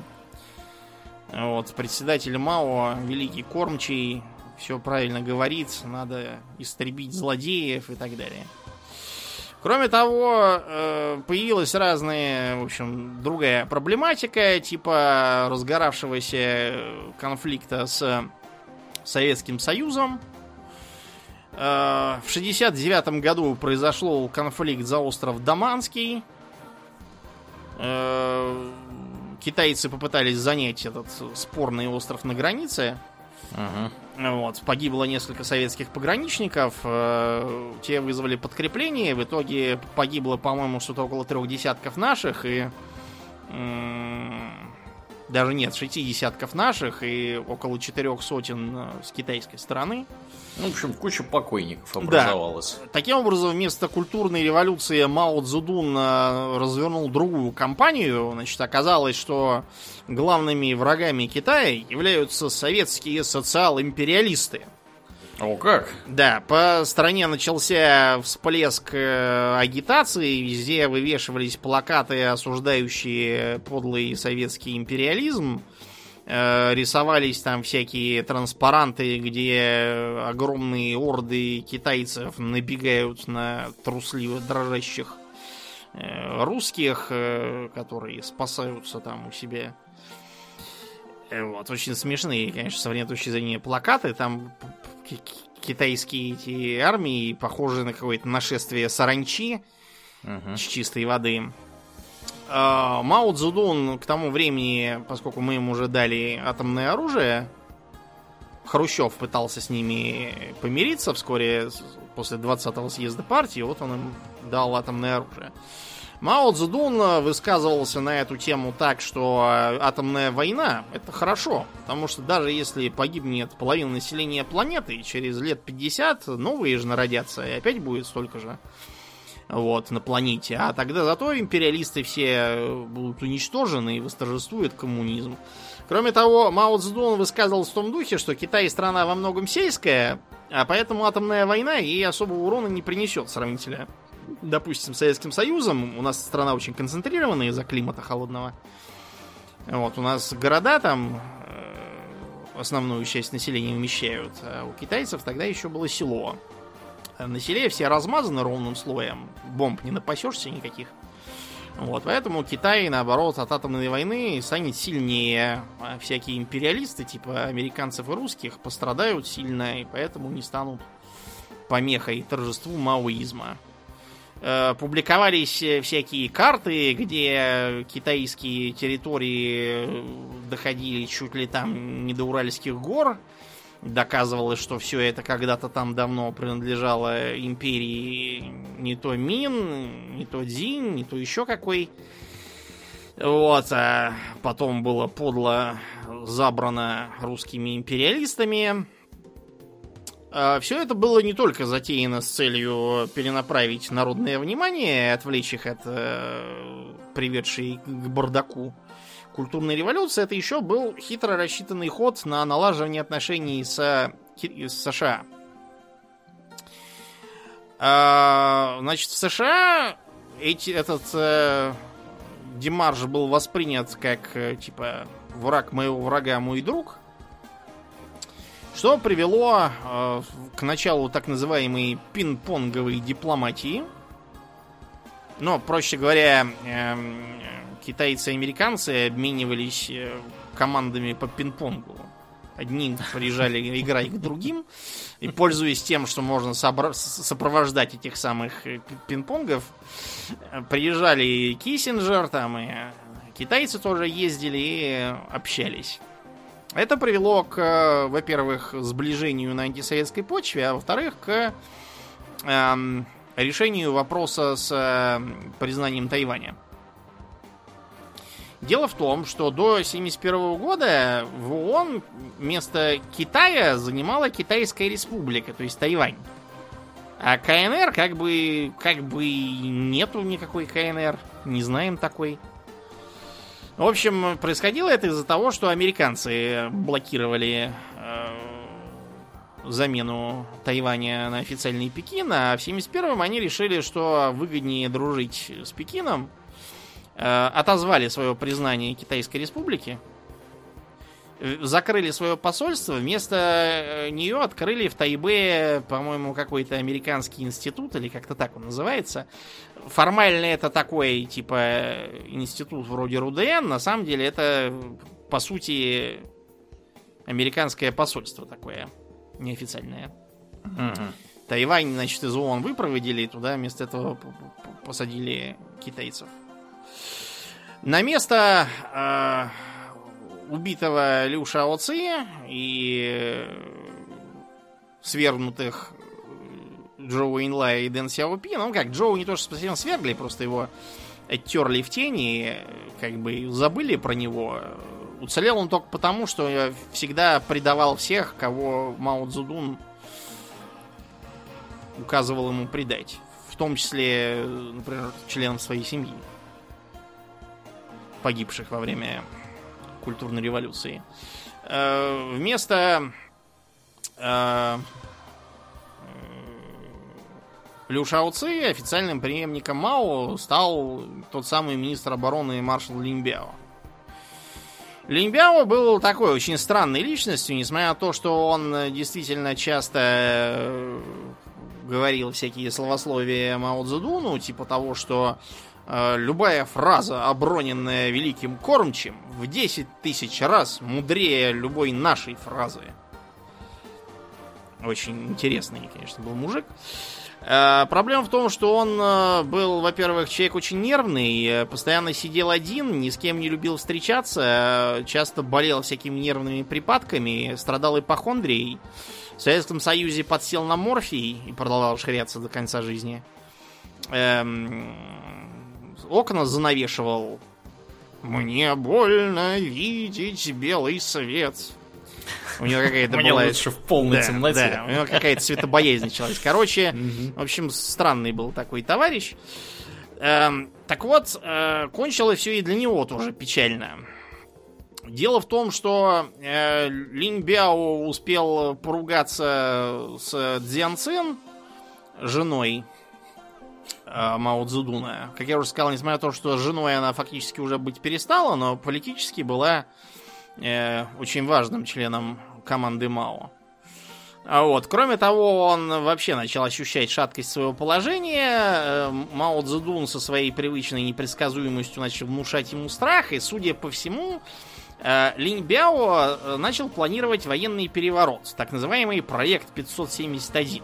Вот, председатель Мао, великий кормчий, все правильно говорит, надо истребить злодеев и так далее. Кроме того, появилась разная, в общем, другая проблематика, типа разгоравшегося конфликта с Советским Союзом. В 1969 году произошел конфликт за остров Даманский. Китайцы попытались занять этот спорный остров на границе. Вот, погибло несколько советских пограничников, те вызвали подкрепление, в итоге погибло, по-моему, что-то около 3 десятков наших, и даже нет, 6 десятков наших и около 400 с китайской стороны. Ну, в общем, куча покойников образовалась. Да. Таким образом, вместо культурной революции Мао Цзэдун развернул другую кампанию. Значит, оказалось, что главными врагами Китая являются советские социал-империалисты. О, как? Да, по стране начался всплеск агитации, везде вывешивались плакаты, осуждающие подлый советский империализм, рисовались там всякие транспаранты, где огромные орды китайцев набегают на трусливо дрожащих русских, которые спасаются там у себя. Вот, очень смешные, конечно, со временной точки зрения плакаты, там китайские эти армии похожи на какое-то нашествие саранчи с чистой воды. Мао Цзэдун к тому времени, поскольку мы им уже дали атомное оружие, Хрущев пытался с ними помириться вскоре после 20-го съезда партии, вот он им дал атомное оружие. Мао Цзэдун высказывался на эту тему так, что атомная война — это хорошо, потому что даже если погибнет половина населения планеты, через лет 50 новые же народятся, и опять будет столько же вот, на планете. А тогда зато империалисты все будут уничтожены и восторжествует коммунизм. Кроме того, Мао Цзэдун высказывался в том духе, что Китай — страна во многом сельская, а поэтому атомная война ей особого урона не принесет сравнительно. Допустим, Советским Союзом. У нас страна очень концентрированная из-за климата холодного. Вот, у нас города там основную часть населения вмещают, а у китайцев тогда еще было село. На селе все размазаны ровным слоем, бомб не напасешься никаких. Вот, поэтому Китай, наоборот, от атомной войны станет сильнее. А всякие империалисты, типа американцев и русских, пострадают сильно и поэтому не станут помехой торжеству маоизма. публиковались всякие карты, где китайские территории доходили чуть ли там не до Уральских гор. Доказывалось, что все это когда-то там давно принадлежало империи не то Мин, не то Дзинь, не то еще какой. Вот, а потом было подло забрано русскими империалистами. А все это было не только затеяно с целью перенаправить народное внимание, отвлечь их от приведшей к бардаку культурной революции, это еще был хитро рассчитанный ход на налаживание отношений с США. Значит, в США этот демарш был воспринят как, типа, враг моего врага, мой друг, что привело к началу так называемой пинг-понговой дипломатии. Но, проще говоря, китайцы и американцы обменивались командами по пинг-понгу. Одни приезжали играть к другим, и, пользуясь тем, что можно сопровождать этих самых пинг-понгов, приезжали и Киссинджер, там и китайцы тоже ездили и общались. Это привело к, во-первых, сближению на антисоветской почве, а во-вторых, к решению вопроса с признанием Тайваня. Дело в том, что до 1971 года в ООН вместо Китая занимала Китайская республика, то есть Тайвань. А КНР как бы нету никакой КНР, не знаем такой. В общем, происходило это из-за того, что американцы блокировали замену Тайваня на официальный Пекин, а в 1971-м они решили, что выгоднее дружить с Пекином, отозвали свое признание Китайской республики, закрыли свое посольство, вместо нее открыли в Тайбэе, по-моему, какой-то американский институт, или как-то так он называется. Формально это такой, типа, институт вроде РУДН, на самом деле это, по сути, американское посольство такое, неофициальное. Mm-hmm. Тайвань, значит, из ООН выпроводили, и туда вместо этого посадили китайцев. На место убитого Лю Шаоци и свергнутых Джоу Энлая и Дэн Сяопина, ну как, Джоу не то что совсем свергли, просто его оттерли в тени, как бы забыли про него. Уцелел он только потому, что всегда предавал всех, кого Мао Цзэдун указывал ему предать. В том числе, например, членам своей семьи, погибших во время культурной революции. Вместо Лю Шаоци официальным преемником Мао стал тот самый министр обороны маршал Линь Бяо. Линь Бяо был такой очень странной личностью, несмотря на то, что он действительно часто говорил всякие словословия Мао Цзэдуну, типа того, что любая фраза, оброненная великим кормчим, в 10 000 раз мудрее любой нашей фразы. Очень интересный, конечно, был мужик. Проблема в том, что он был, во-первых, человек очень нервный, постоянно сидел один, ни с кем не любил встречаться, часто болел всякими нервными припадками, страдал ипохондрией. В Советском Союзе подсел на морфий и продолжал ширяться до конца жизни. Окна занавешивал. Мне больно видеть белый свет. У него какая-то была... лучше в полной темноте. Да, у него какая-то светобоязнь началась. Короче, в общем, странный был такой товарищ. Так вот, кончилось все и для него тоже печально. Дело в том, что Линь Бяо успел поругаться с Цзян Цин, женой Мао Цзэдуна. Как я уже сказал, несмотря на то, что женой она фактически уже быть перестала, но политически была очень важным членом команды Мао. Вот. Кроме того, он вообще начал ощущать шаткость своего положения. Мао Цзэдун со своей привычной непредсказуемостью начал внушать ему страх, и, судя по всему, Линь Бяо начал планировать военный переворот, так называемый проект 571.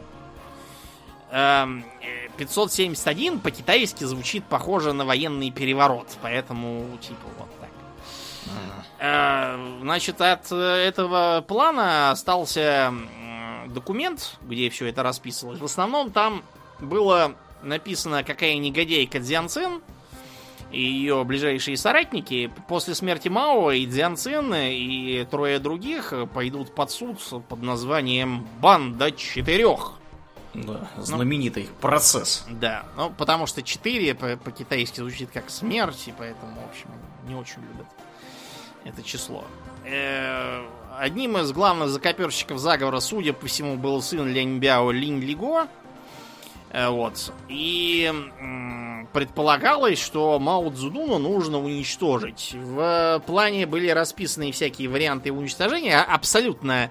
571 по-китайски звучит похоже на военный переворот, поэтому типа вот так. Значит, от этого плана остался документ, где все это расписывалось. В основном там было написано, какая негодяйка Дзян Цин и ее ближайшие соратники после смерти Мао и Дзян Цин и трое других пойдут под суд под названием «Банда четырех». Да, знаменитый процесс. Да, ну потому что 4 по-китайски звучит как смерть, и поэтому, в общем, не очень любят это число. Одним из главных закоперщиков заговора, судя по всему, был сын Лянь Бяо Линь Лиго. Вот. И предполагалось, что Мао Цзэдуну нужно уничтожить. В плане были расписаны всякие варианты уничтожения, абсолютно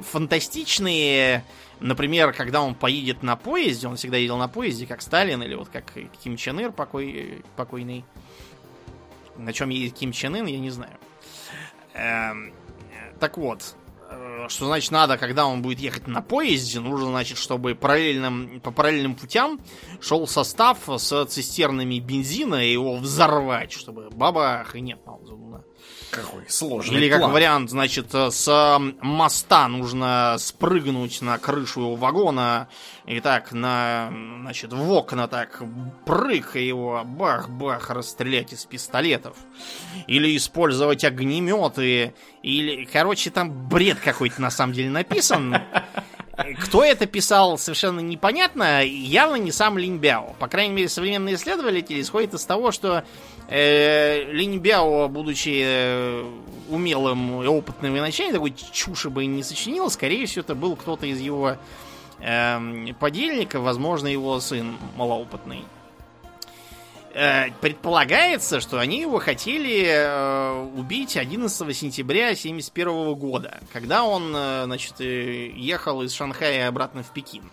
фантастичные. Например, когда он поедет на поезде, он всегда ездил на поезде, как Сталин или вот как Ким Чен Ир покойный. На чем едет Ким Чен Ын, я не знаю. Так вот, что значит надо, когда он будет ехать на поезде, нужно, значит, чтобы по параллельным путям шел состав с цистернами бензина и его взорвать, чтобы бабах и нет Мао Цзэдуна. Какой сложный план. Или как вариант, значит, с моста нужно спрыгнуть на крышу его вагона и так в окна так прыг и его бах-бах расстрелять из пистолетов. Или использовать огнеметы. Или, короче, там бред какой-то на самом деле написан. Кто это писал, совершенно непонятно. Явно не сам Линь Бяо. По крайней мере, современные исследователи исходят из того, что Линь Бяо, будучи умелым и опытным военачальником, такой чуши бы не сочинил. Скорее всего, это был кто-то из его подельников, возможно, его сын малоопытный. Предполагается, что они его хотели убить 11 сентября 1971 года, когда он, значит, ехал из Шанхая обратно в Пекин.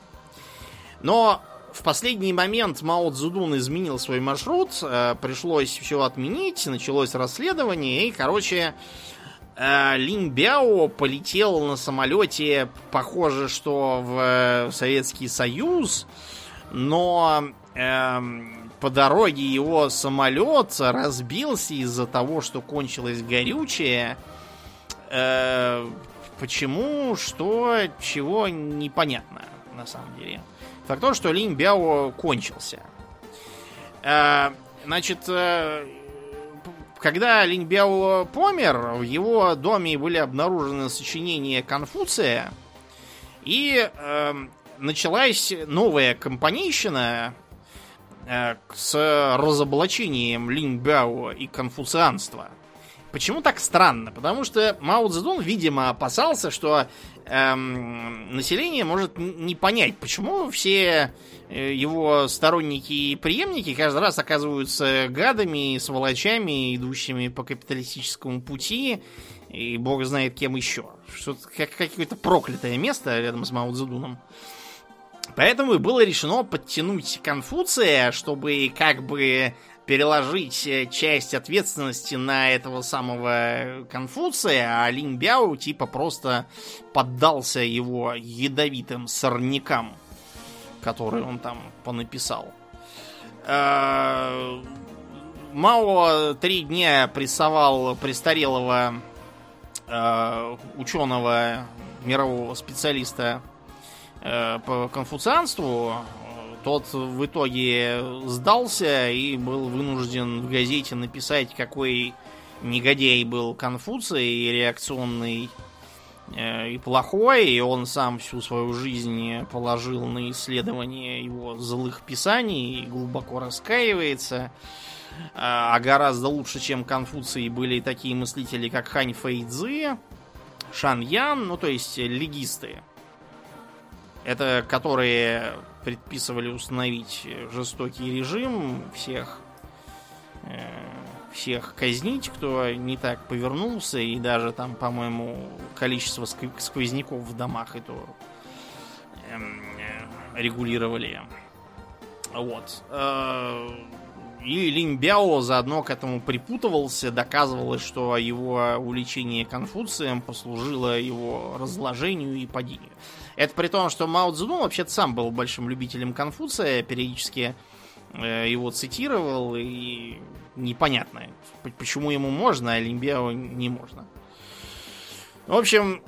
Но в последний момент Мао Цзэдун изменил свой маршрут, пришлось все отменить, началось расследование, и, короче, Линь Бяо полетел на самолете, похоже, что в Советский Союз, но по дороге его самолет разбился из-за того, что кончилось горючее. Почему, что, чего, непонятно, на самом деле. Факт то, что Линь Бяо кончился. Когда Линь Бяо помер, в его доме были обнаружены сочинения Конфуция. И началась новая компанейщина с разоблачением Линь Бяо и конфуцианства. Почему так странно? Потому что Мао Цзэдун, видимо, опасался, что население может не понять, почему все его сторонники и преемники каждый раз оказываются гадами и сволочами, идущими по капиталистическому пути, и бог знает кем еще. Что-то как какое-то проклятое место рядом с Мао Цзэдуном. Поэтому и было решено подтянуть Конфуция, чтобы как бы переложить часть ответственности на этого самого Конфуция, а Линь Бяо типа просто поддался его ядовитым сорнякам, которые он там понаписал. Мао 3 дня прессовал престарелого ученого, мирового специалиста по конфуцианству. Тот в итоге сдался и был вынужден в газете написать, какой негодяй был Конфуций, и реакционный, и плохой, и он сам всю свою жизнь положил на исследование его злых писаний и глубоко раскаивается. А гораздо лучше, чем Конфуций, были такие мыслители, как Хань Фэйцзи, Шан Ян, ну то есть легисты. Это которые предписывали установить жестокий режим, всех казнить, кто не так повернулся, и даже там, по-моему, количество сквозняков в домах это регулировали. Вот. И Линь Бяо заодно к этому припутывался, доказывалось, что его увлечение Конфуцием послужило его разложению и падению. Это при том, что Мао Цзэдун вообще-то сам был большим любителем Конфуция, периодически его цитировал, и непонятно, почему ему можно, а Линьбяо не можно. В общем,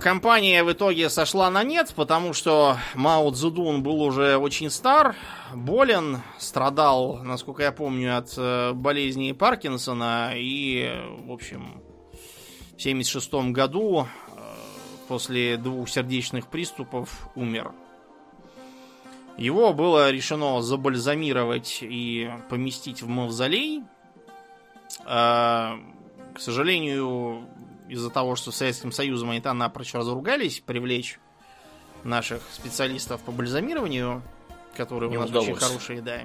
компания в итоге сошла на нет, потому что Мао Цзэдун был уже очень стар, болен, страдал, насколько я помню, от болезни Паркинсона, и, в общем, в 1976 году после 2 сердечных приступов умер. Его было решено забальзамировать и поместить в мавзолей. К сожалению, из-за того, что с Советским Союзом они там напрочь разругались, привлечь наших специалистов по бальзамированию, которые не у нас удалось. Очень хорошие, да,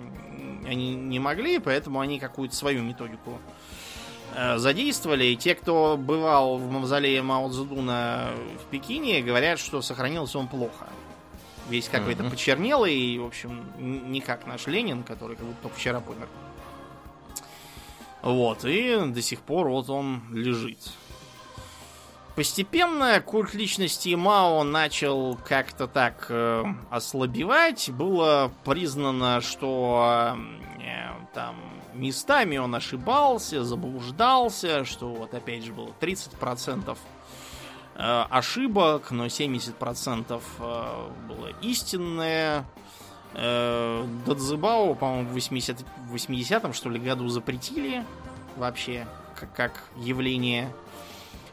они не могли, поэтому они какую-то свою методику задействовали. И те, кто бывал в мавзолее Мао Цзэдуна в Пекине, говорят, что сохранился он плохо. Весь какой-то почернелый, и, в общем, не как наш Ленин, который как будто вчера помер. Вот, и до сих пор вот он лежит. Постепенно культ личности Мао начал как-то так ослабевать. Было признано, что там местами он ошибался, заблуждался, что вот опять же было 30% ошибок, но 70% было истинное. Дадзебао, по-моему, в 80-м, что ли, году запретили вообще как явление.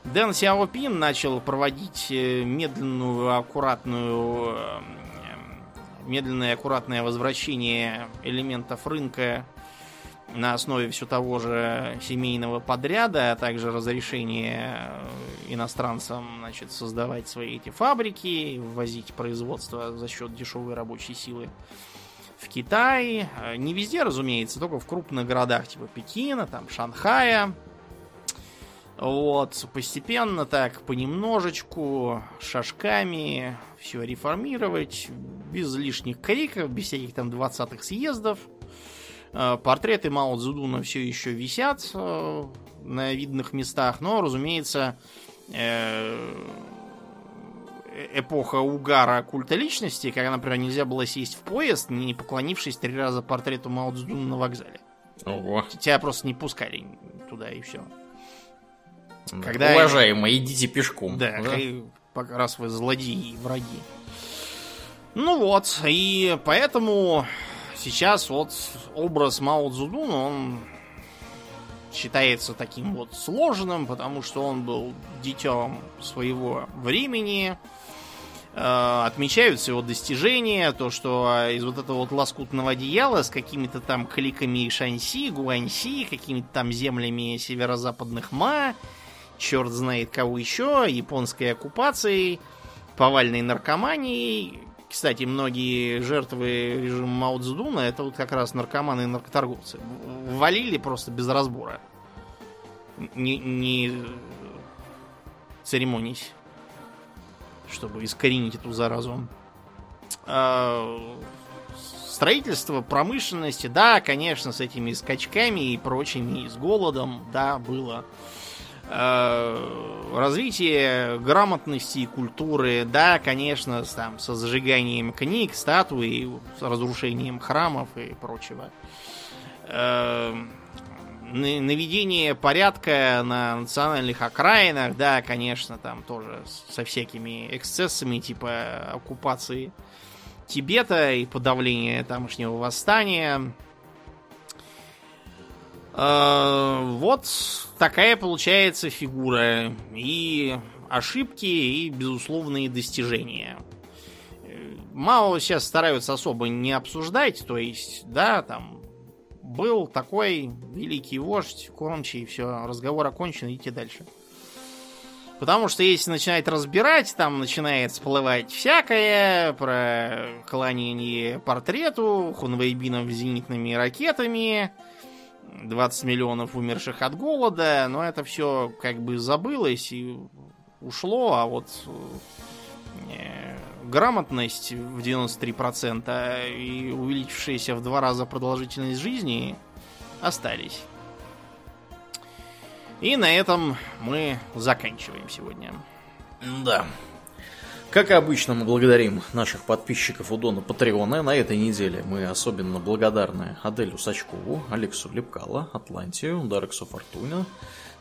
Дэн Сяопин начал проводить медленное и аккуратное возвращение элементов рынка на основе все того же семейного подряда, а также разрешение иностранцам, значит, создавать свои эти фабрики, ввозить производство за счет дешевой рабочей силы в Китай. Не везде, разумеется, только в крупных городах типа Пекина, там Шанхая. Вот, постепенно так, понемножечку, шажками все реформировать, без лишних криков, без всяких там 20-х съездов. Портреты Мао Цзэдуна все еще висят на видных местах, но, разумеется, эпоха угара культа личности, когда, например, нельзя было сесть в поезд, не поклонившись 3 раза портрету Мао Цзэдуна на вокзале. Ого. Тебя просто не пускали туда, и все. Когда... Уважаемые, идите пешком. Да, раз вы злодеи и враги. Ну вот, и поэтому сейчас вот образ Мао Цзэдуна, он считается таким вот сложным, потому что он был дитём своего времени. Отмечаются его достижения, то, что из вот этого вот лоскутного одеяла с какими-то там кликами Шаньси, Гуаньси, какими-то там землями северо-западных Ма, черт знает кого еще, японской оккупацией, повальной наркоманией. Кстати, многие жертвы режима Мао Цзэдуна — это вот как раз наркоманы и наркоторговцы. Валили просто без разбора. Не церемонись, чтобы искоренить эту заразу. Строительство, промышленности, да, конечно, с этими скачками и прочими, и с голодом, да, было. Развитие грамотности и культуры, да, конечно, там, со сжиганием книг, статуи, с разрушением храмов и прочего. Наведение порядка на национальных окраинах, да, конечно, там тоже со всякими эксцессами, типа оккупации Тибета и подавления тамошнего восстания. Вот такая получается фигура. И ошибки, и безусловные достижения. Мао сейчас стараются особо не обсуждать. То есть, да, там был такой великий вождь, кормчий, все, разговор окончен, идите дальше. Потому что если начинать разбирать, там начинает всплывать всякое про клонение портрету хунвейбинов с зенитными ракетами, 20 миллионов умерших от голода, но это все как бы забылось и ушло, а вот грамотность в 93% и увеличившаяся в 2 раза продолжительность жизни остались. И на этом мы заканчиваем сегодня. Да. Как и обычно, мы благодарим наших подписчиков у Дона Патреона. На этой неделе мы особенно благодарны Аделю Сачкову, Алексу Лепкало, Атлантию, Дарексу Фортуна,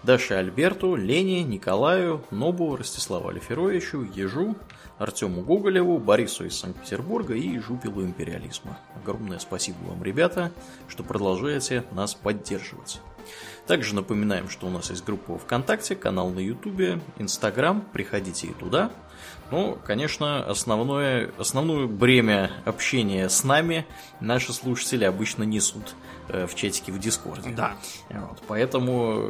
Даше Альберту, Лене, Николаю, Нобу, Ростиславу Алиферовичу, Ежу, Артему Гоголеву, Борису из Санкт-Петербурга и Жупилу Империализма. Огромное спасибо вам, ребята, что продолжаете нас поддерживать. Также напоминаем, что у нас есть группа ВКонтакте, канал на Ютубе, Инстаграм, приходите и туда. Ну, конечно, основное бремя общения с нами наши слушатели обычно несут в чатике в Дискорде. Да. Вот, поэтому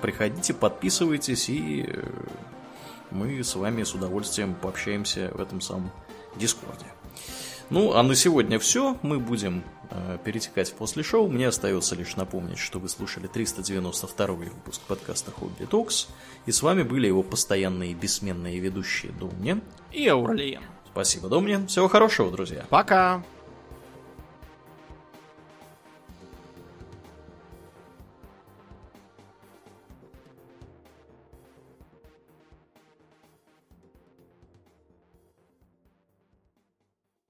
приходите, подписывайтесь, и мы с вами с удовольствием пообщаемся в этом самом Дискорде. Ну, а на сегодня все. Мы будем перетекать в после шоу. Мне остается лишь напомнить, что вы слушали 392-й выпуск подкаста Hobby Talks. И с вами были его постоянные бессменные ведущие Домнин и Ауралиен. Спасибо, Домнин. Всего хорошего, друзья. Пока!